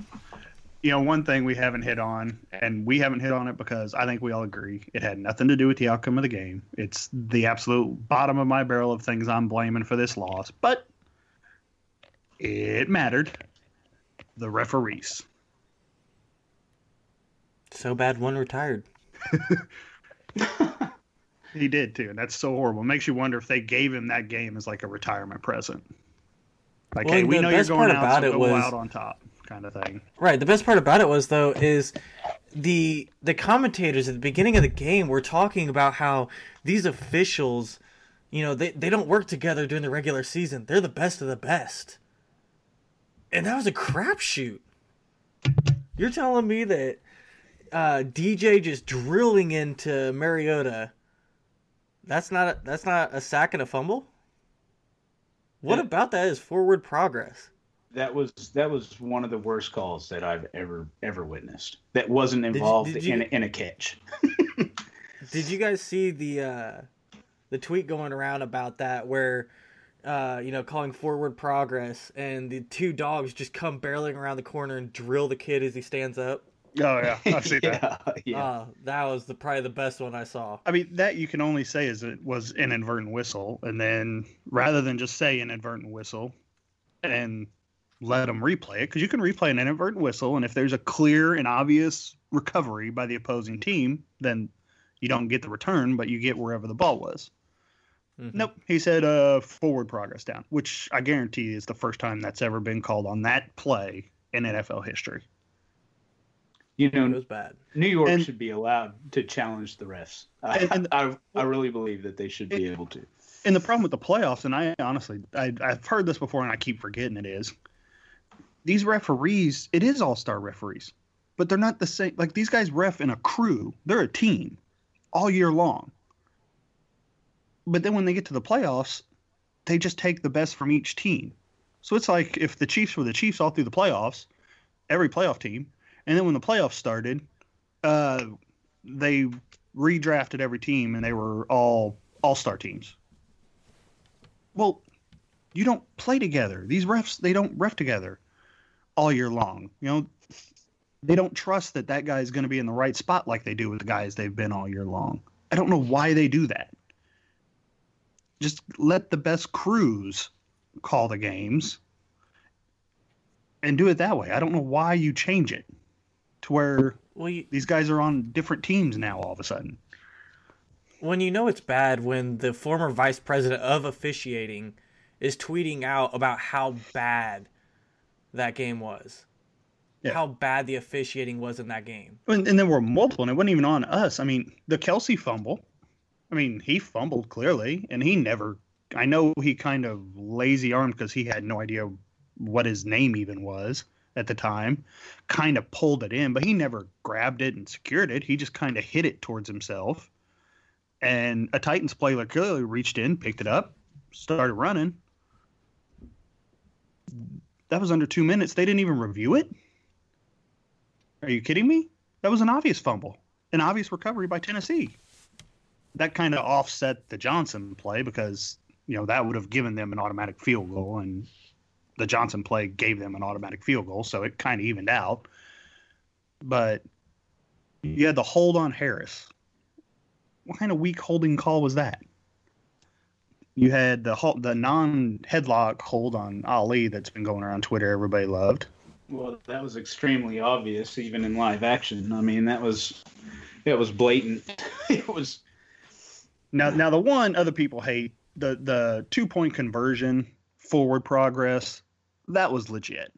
you know, one thing we haven't hit on, and we haven't hit on it because I think we all agree it had nothing to do with the outcome of the game. It's the absolute bottom of my barrel of things I'm blaming for this loss. But it mattered. The referees. So bad one retired. He did, too, and that's so horrible. It makes you wonder if they gave him that game as like a retirement present. Like, well, hey, we know you're going out, so go out on top kind of thing. Right. The best part about it was, though, is the commentators at the beginning of the game were talking about how these officials, you know, they don't work together during the regular season. They're the best of the best. And that was a crapshoot. You're telling me that DJ just drilling into Mariota, that's not a sack and a fumble? What about that is forward progress? That was one of the worst calls that I've ever witnessed. That wasn't involved in a catch. Did you guys see the tweet going around about that where? You know, calling forward progress, and the two dogs just come barreling around the corner and drill the kid as he stands up. Oh, yeah. I've seen that. Yeah. That was probably the best one I saw. I mean, that you can only say is it was inadvertent whistle, and then rather than just say inadvertent whistle and let them replay it, because you can replay an inadvertent whistle, and if there's a clear and obvious recovery by the opposing team, then you don't get the return, but you get wherever the ball was. Mm-hmm. Nope, he said forward progress down, which I guarantee is the first time that's ever been called on that play in NFL history. You know, it was bad. New York should be allowed to challenge the refs. I really believe that they should be able to. And the problem with the playoffs, and I honestly, I've heard this before and I keep forgetting it is, these referees, it is all-star referees, but they're not the same. Like, these guys ref in a crew. They're a team all year long. But then when they get to the playoffs, they just take the best from each team. So it's like if the Chiefs were the Chiefs all through the playoffs, every playoff team, and then when the playoffs started, they redrafted every team and they were all-star teams. Well, you don't play together. These refs, they don't ref together all year long. You know, they don't trust that guy is going to be in the right spot like they do with the guys they've been all year long. I don't know why they do that. Just let the best crews call the games and do it that way. I don't know why you change it to where these guys are on different teams now all of a sudden. When you know it's bad when the former vice president of officiating is tweeting out about how bad that game was. Yeah. How bad the officiating was in that game. And there were multiple, and it wasn't even on us. I mean, the Kelce fumble. I mean, he fumbled clearly, and he never – I know he kind of lazy-armed because he had no idea what his name even was at the time, kind of pulled it in, but he never grabbed it and secured it. He just kind of hit it towards himself. And a Titans player clearly reached in, picked it up, started running. That was under 2 minutes. They didn't even review it? Are you kidding me? That was an obvious fumble, an obvious recovery by Tennessee. That kind of offset the Johnson play because, you know, that would have given them an automatic field goal, and the Johnson play gave them an automatic field goal, so it kind of evened out. But you had the hold on Harris. What kind of weak holding call was that? You had the non-headlock hold on Ali that's been going around Twitter everybody loved. Well, that was extremely obvious, even in live action. I mean, that was blatant. It was... Now the one other people hate, the two-point conversion, forward progress, that was legit.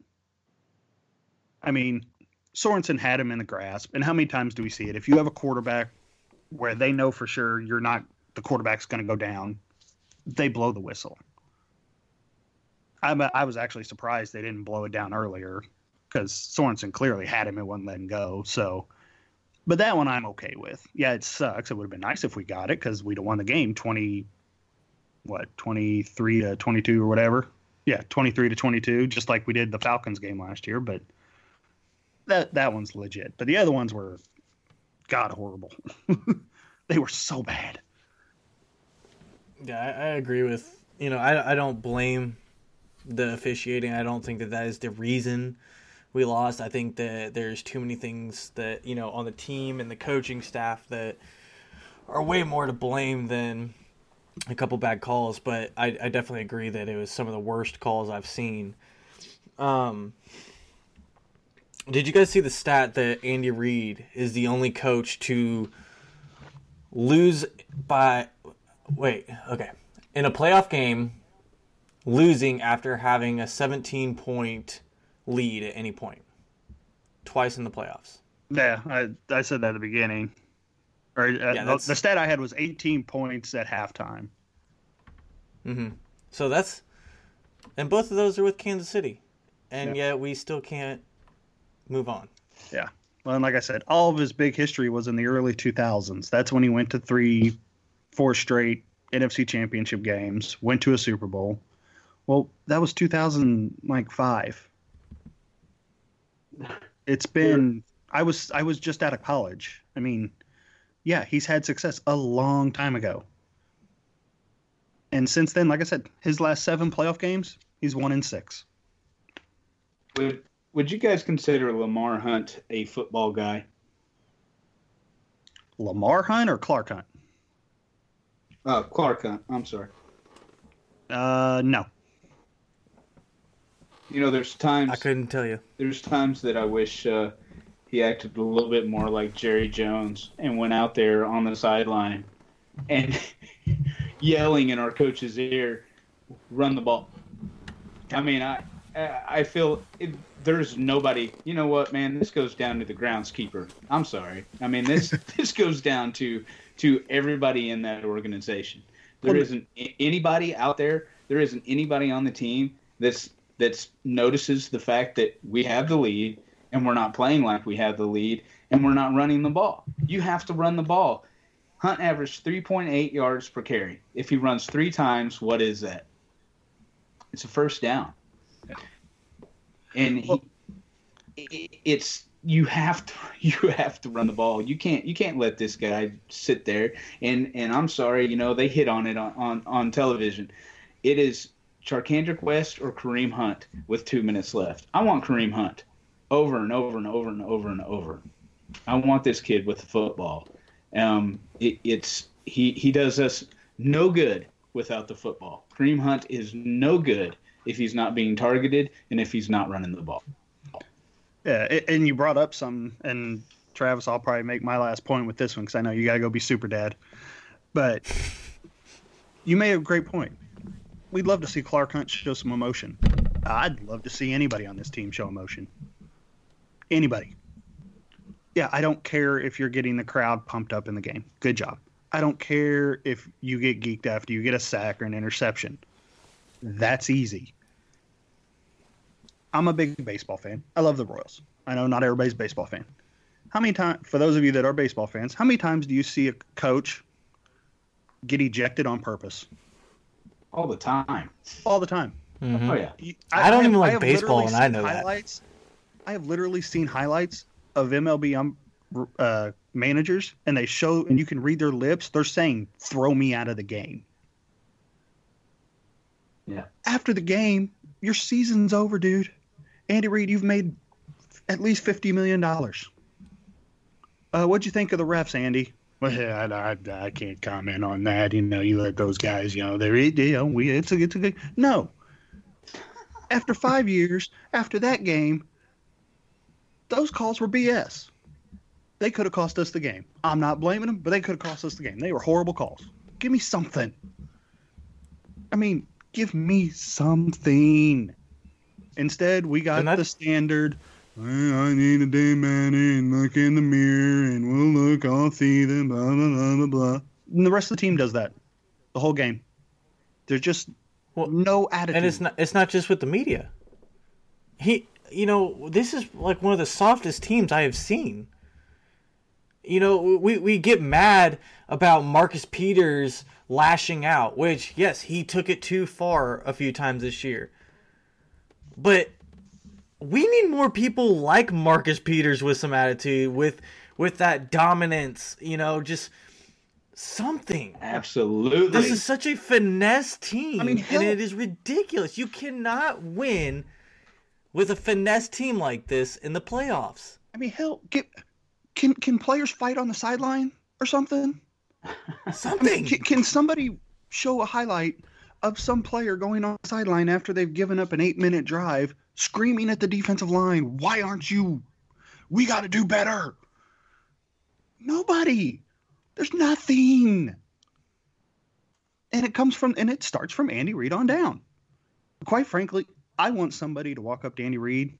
I mean, Sorensen had him in the grasp, and how many times do we see it? If you have a quarterback where they know for sure the quarterback's going to go down, they blow the whistle. I was actually surprised they didn't blow it down earlier because Sorensen clearly had him and wasn't letting go. So, but that one I'm okay with. Yeah, it sucks. It would have been nice if we got it because we'd have won the game 23-22 or whatever. Yeah, 23-22, just like we did the Falcons game last year. But that one's legit. But the other ones were, God, horrible. They were so bad. Yeah, I agree with, I don't blame the officiating. I don't think that is the reason we lost. I think that there's too many things that, on the team and the coaching staff that are way more to blame than a couple bad calls. But I definitely agree that it was some of the worst calls I've seen. Did you guys see the stat that Andy Reid is the only coach to lose by... Wait, okay. In a playoff game, losing after having a 17-point lead at any point. Twice in the playoffs. Yeah, I said that at the beginning. Or the stat I had was 18 points at halftime. Mm-hmm. So that's... And both of those are with Kansas City. And yet we still can't move on. Yeah. Well, and like I said, all of his big history was in the early 2000s. That's when he went to 4 straight NFC championship games, went to a Super Bowl. Well, that was 2005. It's been, I was just out of college. I mean, yeah, he's had success a long time ago. And since then, like I said, his last 7 playoff games, he's 1-6. Would you guys consider Lamar Hunt a football guy? Lamar Hunt or Clark Hunt? Oh, Clark Hunt. I'm sorry. No. There's times... I couldn't tell you. There's times that I wish he acted a little bit more like Jerry Jones and went out there on the sideline and yelling in our coach's ear, run the ball. I mean, I feel there's nobody... You know what, man? This goes down to the groundskeeper. I'm sorry. I mean, this goes down to everybody in that organization. There isn't anybody out there. There isn't anybody on the team that's notices the fact that we have the lead and we're not playing like we have the lead and we're not running the ball. You have to run the ball. Hunt averaged 3.8 yards per carry. If he runs 3 times, what is that? It's a first down. And it's... You have to run the ball. You can't let this guy sit there. And I'm sorry, they hit on it on television. It is Charkandrick West or Kareem Hunt with 2 minutes left. I want Kareem Hunt over and over and over and over and over. I want this kid with the football. He does us no good without the football. Kareem Hunt is no good if he's not being targeted and if he's not running the ball. Yeah, and you brought up some, and Travis, I'll probably make my last point with this one because I know you got to go be super dad. But you made a great point. We'd love to see Clark Hunt show some emotion. I'd love to see anybody on this team show emotion. Anybody. Yeah, I don't care if you're getting the crowd pumped up in the game. Good job. I don't care if you get geeked after you get a sack or an interception. That's easy. I'm a big baseball fan. I love the Royals. I know not everybody's a baseball fan. How many times, for those of you that are baseball fans, how many times do you see a coach get ejected on purpose? All the time. All the time. Mm-hmm. Oh yeah. I don't even like baseball, and I know highlights. That. I have literally seen highlights of MLB managers, and they show, and you can read their lips. They're saying, "Throw me out of the game." Yeah. After the game, your season's over, dude. Andy Reid, you've made at least $50 million. What'd you think of the refs, Andy? Well, I can't comment on that. You let those guys, it's a good. No. After 5 years, after that game, those calls were BS. They could have cost us the game. I'm not blaming them, but they could have cost us the game. They were horrible calls. Give me something. I mean, give me something. Instead, we got the standard. I need a day man and look in the mirror and we'll look, I'll see them, blah, blah, blah, blah. And the rest of the team does that the whole game. There's just no attitude. And it's not just with the media. He you know, this is like one of the softest teams I have seen. You know, we get mad about Marcus Peters lashing out, which, yes, he took it too far a few times this year. But we need more people like Marcus Peters with some attitude, with that dominance, you know, just something. Absolutely. This is such a finesse team, I mean, and it is ridiculous. You cannot win with a finesse team like this in the playoffs. I mean, hell, can players fight on the sideline or something? Something. I mean, can somebody show a highlight of some player going on the sideline after they've given up an 8-minute drive, screaming at the defensive line, "Why aren't you? We got to do better." Nobody. There's nothing. And it comes from, and it starts from Andy Reid on down. Quite frankly, I want somebody to walk up to Andy Reid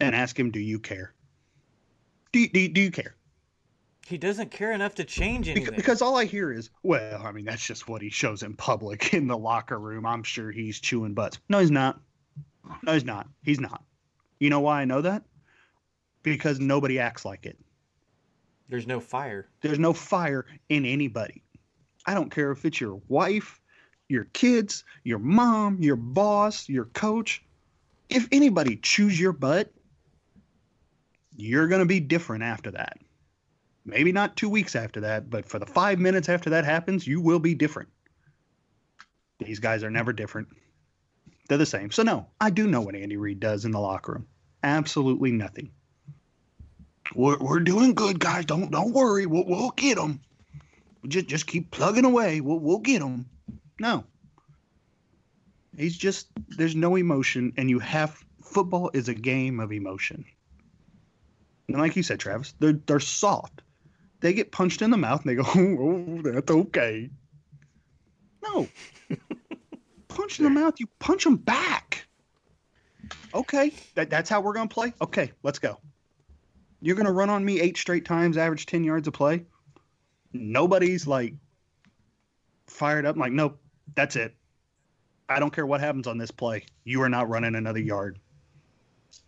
and ask him, "Do you care? Do you care?" He doesn't care enough to change anything. Because all I hear is, well, I mean, that's just what he shows in public in the locker room. I'm sure he's chewing butts. No, he's not. No, he's not. He's not. You know why I know that? Because nobody acts like it. There's no fire. There's no fire in anybody. I don't care if it's your wife, your kids, your mom, your boss, your coach. If anybody chews your butt, you're going to be different after that. Maybe not 2 weeks after that, but for the 5 minutes after that happens, you will be different. These guys are never different. They're the same. So, no, I do know what Andy Reid does in the locker room. Absolutely nothing. We're doing good, guys. Don't worry. We'll get them. Just keep plugging away. We'll get them. No. He's just – there's no emotion, and you have – football is a game of emotion. And like you said, Travis, they're soft. They get punched in the mouth, and they go, oh, that's okay. No. Punch in the mouth, you punch them back. Okay, that's how we're going to play? Okay, let's go. You're going to run on me 8 straight times, average 10 yards a play? Nobody's, like, fired up. I'm like, nope, that's it. I don't care what happens on this play. You are not running another yard.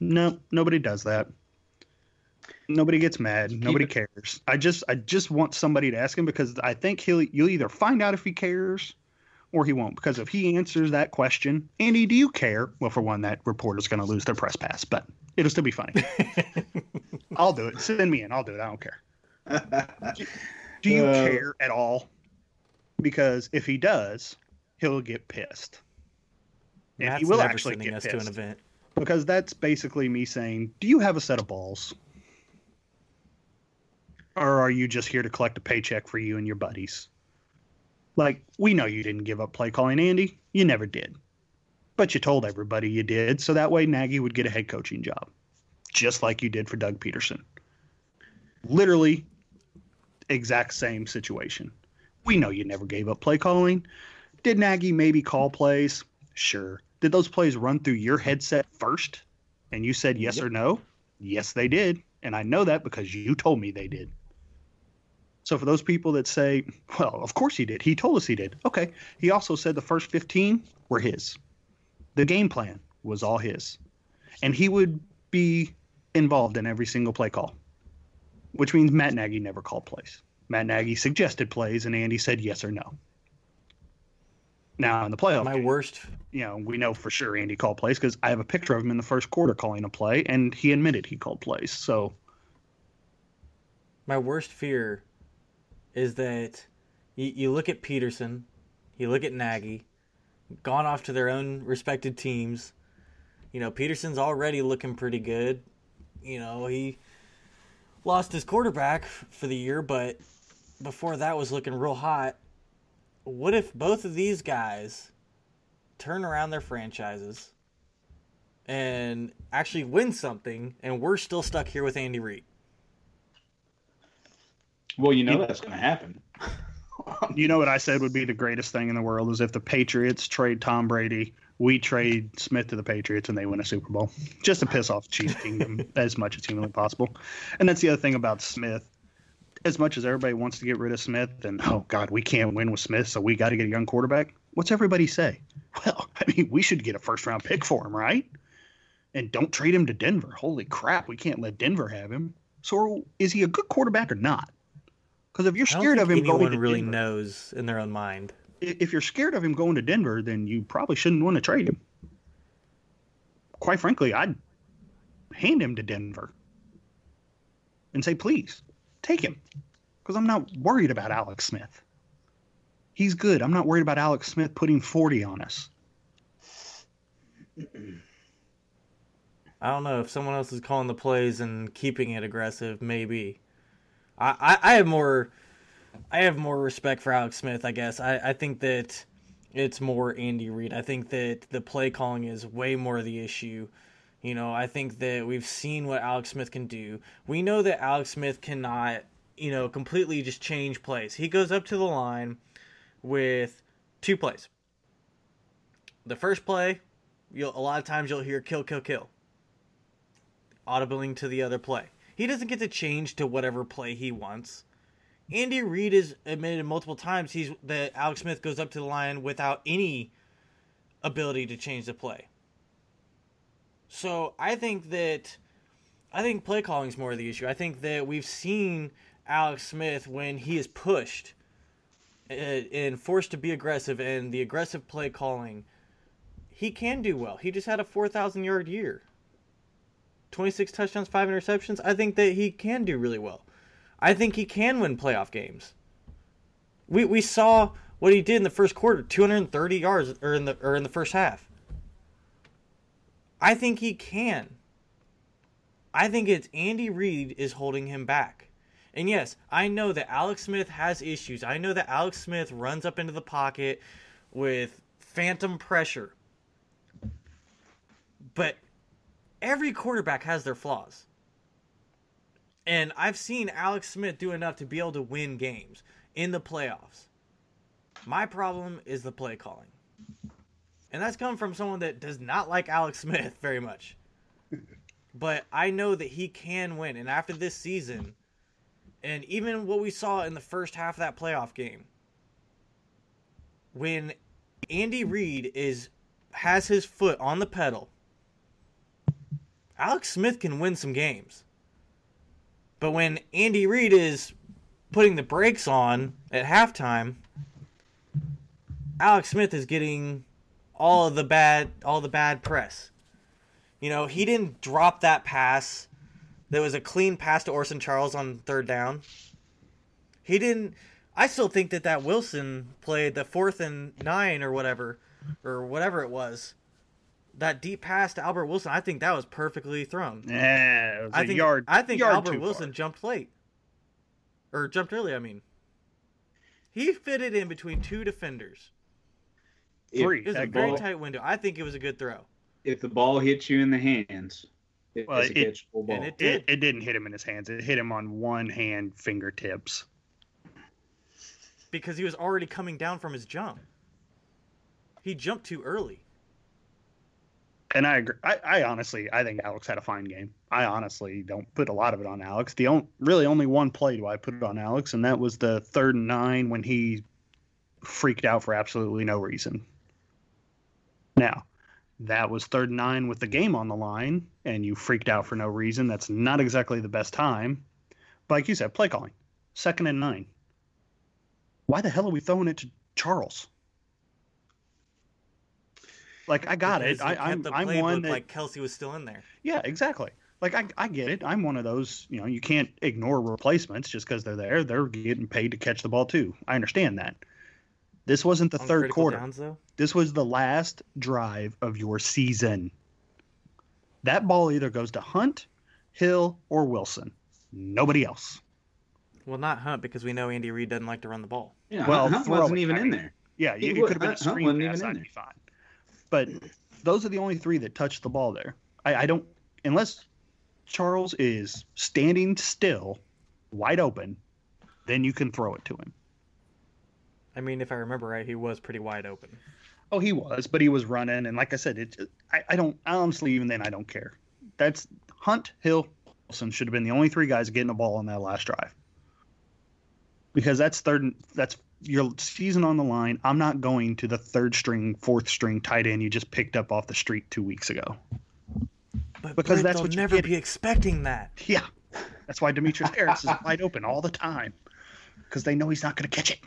No, nobody does that. Nobody gets mad. Nobody cares. I just want somebody to ask him, because I think you'll either find out if he cares or he won't. Because if he answers that question, Andy, do you care? Well, for one, that reporter's going to lose their press pass, but it'll still be funny. I'll do it. Send me in. I'll do it. I don't care. Do you care at all? Because if he does, he'll get pissed. And he will actually get pissed. To an event. Because that's basically me saying, do you have a set of balls? Or are you just here to collect a paycheck for you and your buddies? Like, we know you didn't give up play calling, Andy. You never did. But you told everybody you did, so that way Nagy would get a head coaching job. Just like you did for Doug Peterson. Literally, exact same situation. We know you never gave up play calling. Did Nagy maybe call plays? Sure. Did those plays run through your headset first? And you said yes or no? Yes, they did. And I know that because you told me they did. So for those people that say, well, of course he did. He told us he did. Okay. He also said the first 15 were his. The game plan was all his. And he would be involved in every single play call, which means Matt Nagy never called plays. Matt Nagy suggested plays, and Andy said yes or no. Now in the playoff game, you know, we know for sure Andy called plays because I have a picture of him in the first quarter calling a play, and he admitted he called plays. So my worst fear is that you look at Peterson, you look at Nagy, gone off to their own respected teams. You know, Peterson's already looking pretty good. You know, he lost his quarterback for the year, but before that was looking real hot. What if both of these guys turn around their franchises and actually win something, and we're still stuck here with Andy Reid? Well, you know that's going to happen. You know what I said would be the greatest thing in the world is if the Patriots trade Tom Brady, we trade Smith to the Patriots, and they win a Super Bowl. Just to piss off Chiefs Kingdom as much as humanly possible. And that's the other thing about Smith. As much as everybody wants to get rid of Smith and, oh, God, we can't win with Smith, so we got to get a young quarterback, what's everybody say? Well, I mean, we should get a first-round pick for him, right? And don't trade him to Denver. Holy crap, we can't let Denver have him. So is he a good quarterback or not? Because if you're scared of him going to Denver, anyone really knows in their own mind. If you're scared of him going to Denver, then you probably shouldn't want to trade him. Quite frankly, I'd hand him to Denver and say, please, take him. Because I'm not worried about Alex Smith. He's good. I'm not worried about Alex Smith putting 40 on us. I don't know. If someone else is calling the plays and keeping it aggressive, maybe. I have more respect for Alex Smith, I guess. I think that it's more Andy Reid. I think that the play calling is way more the issue. You know, I think that we've seen what Alex Smith can do. We know that Alex Smith cannot, you know, completely just change plays. He goes up to the line with two plays. The first play, a lot of times you'll hear kill, kill, kill. Audibling to the other play. He doesn't get to change to whatever play he wants. Andy Reid has admitted multiple times that Alex Smith goes up to the line without any ability to change the play. So I think play calling is more of the issue. I think that we've seen Alex Smith when he is pushed and forced to be aggressive, and the aggressive play calling, he can do well. He just had a 4,000-yard year. 26 touchdowns, 5 interceptions. I think that he can do really well. I think he can win playoff games. We saw what he did in the first quarter, 230 yards or in the first half. I think he can. I think it's Andy Reid is holding him back. And yes, I know that Alex Smith has issues. I know that Alex Smith runs up into the pocket with phantom pressure. But every quarterback has their flaws. And I've seen Alex Smith do enough to be able to win games in the playoffs. My problem is the play calling. And that's come from someone that does not like Alex Smith very much. But I know that he can win. And after this season, and even what we saw in the first half of that playoff game, when Andy Reid has his foot on the pedal, Alex Smith can win some games. But when Andy Reid is putting the brakes on at halftime, Alex Smith is getting all the bad press. You know, he didn't drop that pass. There was a clean pass to Orson Charles on third down. He didn't. I still think that Wilson played the 4th and 9 or whatever it was. That deep pass to Albert Wilson, I think that was perfectly thrown. Yeah, it was a yard. I think yard Albert Wilson jumped late. Or jumped early, I mean. He fitted in between two defenders. It was a very tight window. I think it was a good throw. If the ball hits you in the hands, it's a catchable ball. And it did. It didn't hit him in his hands. It hit him on one hand fingertips. Because he was already coming down from his jump. He jumped too early. And I agree. I honestly think Alex had a fine game. I honestly don't put a lot of it on Alex. The only one play do I put it on Alex, and that was the 3rd and 9 when he freaked out for absolutely no reason. Now, that was 3rd and 9 with the game on the line, and you freaked out for no reason. That's not exactly the best time. But like you said, play calling. 2nd and 9. Why the hell are we throwing it to Charles? Like, I got it. I'm one that, like, Kelce was still in there. Yeah, exactly. Like, I get it. I'm one of those, you know, you can't ignore replacements just because they're there. They're getting paid to catch the ball, too. I understand that. This wasn't the third quarter. Downs, though? This was the last drive of your season. That ball either goes to Hunt, Hill, or Wilson. Nobody else. Well, not Hunt, because we know Andy Reid doesn't like to run the ball. Yeah, well, Hunt wasn't even in there. Yeah, it could have been a screen pass. I'd be fine. But those are the only three that touched the ball there. I don't – unless Charles is standing still, wide open, then you can throw it to him. I mean, if I remember right, he was pretty wide open. Oh, he was, but he was running. And like I said, honestly, even then, I don't care. That's – Hunt, Hill, Wilson should have been the only three guys getting a ball on that last drive. Because that's third – that's – your season on the line. I'm not going to the 3rd string, 4th string tight end you just picked up off the street 2 weeks ago. But because Brent, that's what you'll never be expecting that. Yeah. That's why Demetrius Harris is wide open all the time, because they know he's not going to catch it.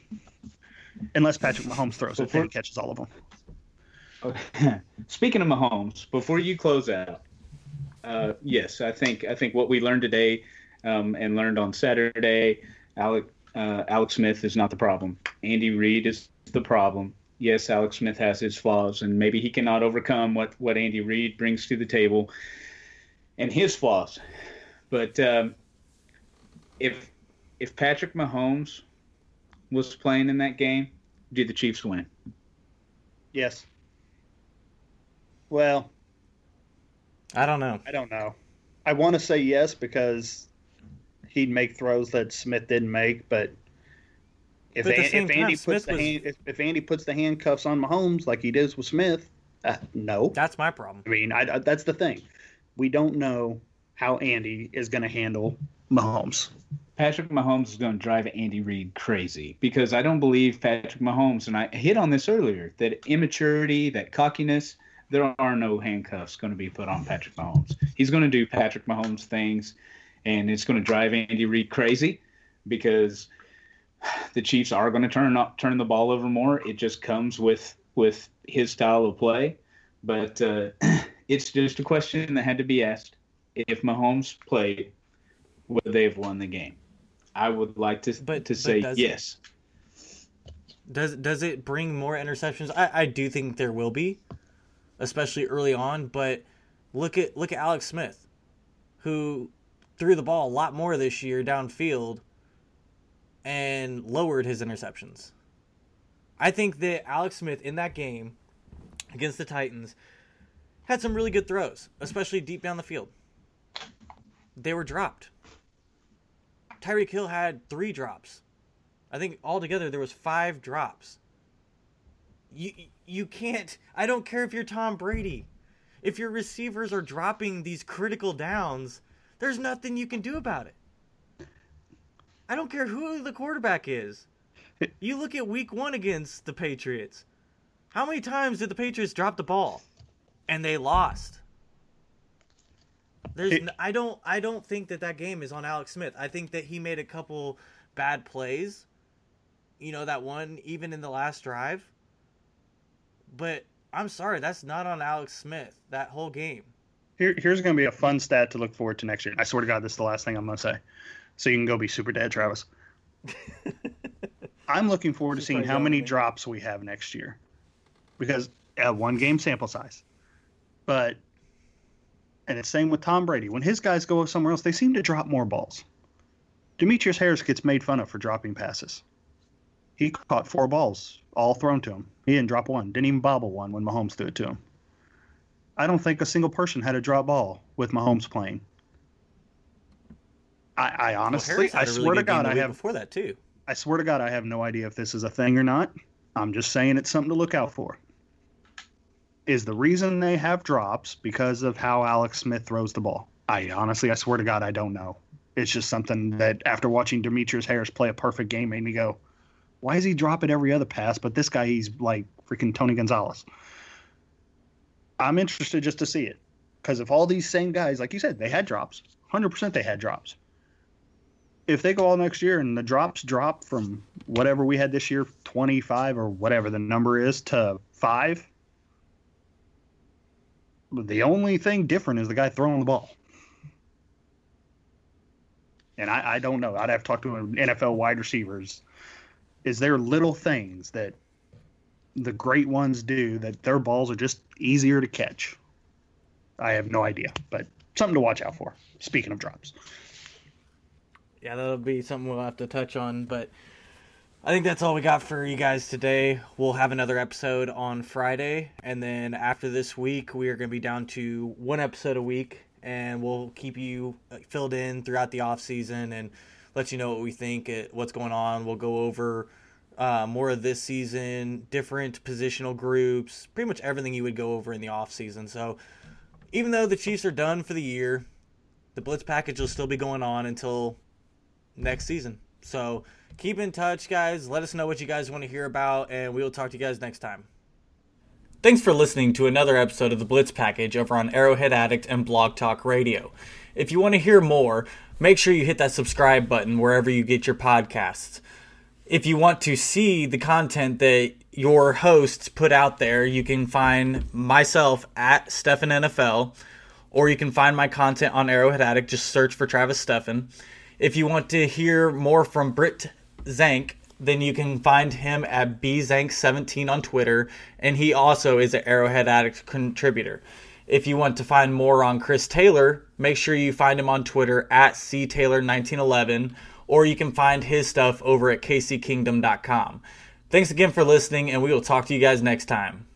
Unless Patrick Mahomes throws it, then he catches all of them. Okay. Speaking of Mahomes, before you close out, yes, I think what we learned today and learned on Saturday, Alex Smith is not the problem. Andy Reid is the problem. Yes, Alex Smith has his flaws, and maybe he cannot overcome what Andy Reid brings to the table and his flaws. But if Patrick Mahomes was playing in that game, did the Chiefs win? Yes. Well, I don't know. I want to say yes because he'd make throws that Smith didn't make, but if Andy puts the handcuffs on Mahomes like he does with Smith, no. That's my problem. I mean, that's the thing. We don't know how Andy is going to handle Mahomes. Patrick Mahomes is going to drive Andy Reid crazy because I don't believe Patrick Mahomes, and I hit on this earlier, that immaturity, that cockiness, there are no handcuffs going to be put on Patrick Mahomes. He's going to do Patrick Mahomes things, and it's going to drive Andy Reid crazy because the Chiefs are going to turn the ball over more. It just comes with his style of play. But it's just a question that had to be asked. If Mahomes played, would they have won the game? I would like to say yes. Does it bring more interceptions? I do think there will be, especially early on. But look at Alex Smith, who threw the ball a lot more this year downfield and lowered his interceptions. I think that Alex Smith in that game against the Titans had some really good throws, especially deep down the field. They were dropped. Tyreek Hill had 3 drops. I think altogether there was 5 drops. You can't. I don't care if you're Tom Brady. If your receivers are dropping these critical downs, there's nothing you can do about it. I don't care who the quarterback is. You look at week 1 against the Patriots. How many times did the Patriots drop the ball? And they lost. I don't think that game is on Alex Smith. I think that he made a couple bad plays. You know, that one even in the last drive. But I'm sorry, that's not on Alex Smith that whole game. Here's going to be a fun stat to look forward to next year. I swear to God, this is the last thing I'm going to say. So you can go be super dad, Travis. I'm looking forward to seeing how many drops we have next year. Because one game sample size. But... And it's same with Tom Brady. When his guys go somewhere else, they seem to drop more balls. Demetrius Harris gets made fun of for dropping passes. He caught 4 balls, all thrown to him. He didn't drop one. Didn't even bobble one when Mahomes threw it to him. I don't think a single person had a drop ball with Mahomes playing. I honestly, I swear to God, I have before that too. I swear to God, I have no idea if this is a thing or not. I'm just saying it's something to look out for. Is the reason they have drops because of how Alex Smith throws the ball? I swear to God, I don't know. It's just something that after watching Demetrius Harris play a perfect game made me go, why is he dropping every other pass? But this guy, he's like freaking Tony Gonzalez. I'm interested just to see it. Because if all these same guys, like you said, they had drops. 100% they had drops. If they go all next year and the drops drop from whatever we had this year, 25 or whatever the number is, to 5... The only thing different is the guy throwing the ball. And I don't know. I'd have to talk to NFL wide receivers. Is there little things that the great ones do that their balls are just easier to catch? I have no idea, but something to watch out for. Speaking of drops. Yeah, that'll be something we'll have to touch on, but I think that's all we got for you guys today. We'll have another episode on Friday, and then after this week, we are going to be down to 1 episode a week, and we'll keep you filled in throughout the off season and let you know what we think, what's going on. We'll go over more of this season, different positional groups, pretty much everything you would go over in the off season. So even though the Chiefs are done for the year, the Blitz package will still be going on until next season. So keep in touch, guys. Let us know what you guys want to hear about, and we will talk to you guys next time. Thanks for listening to another episode of the Blitz Package over on Arrowhead Addict and Blog Talk Radio. If you want to hear more, make sure you hit that subscribe button wherever you get your podcasts. If you want to see the content that your hosts put out there, you can find myself at Stefan NFL, or you can find my content on Arrowhead Addict. Just search for Travis Stefan. If you want to hear more from Britt Zank, then you can find him at bzank17 on Twitter, and he also is an Arrowhead Addict contributor. If you want to find more on Chris Taylor, make sure you find him on Twitter at ctaylor1911, or you can find his stuff over at kckingdom.com. Thanks again for listening, and we will talk to you guys next time.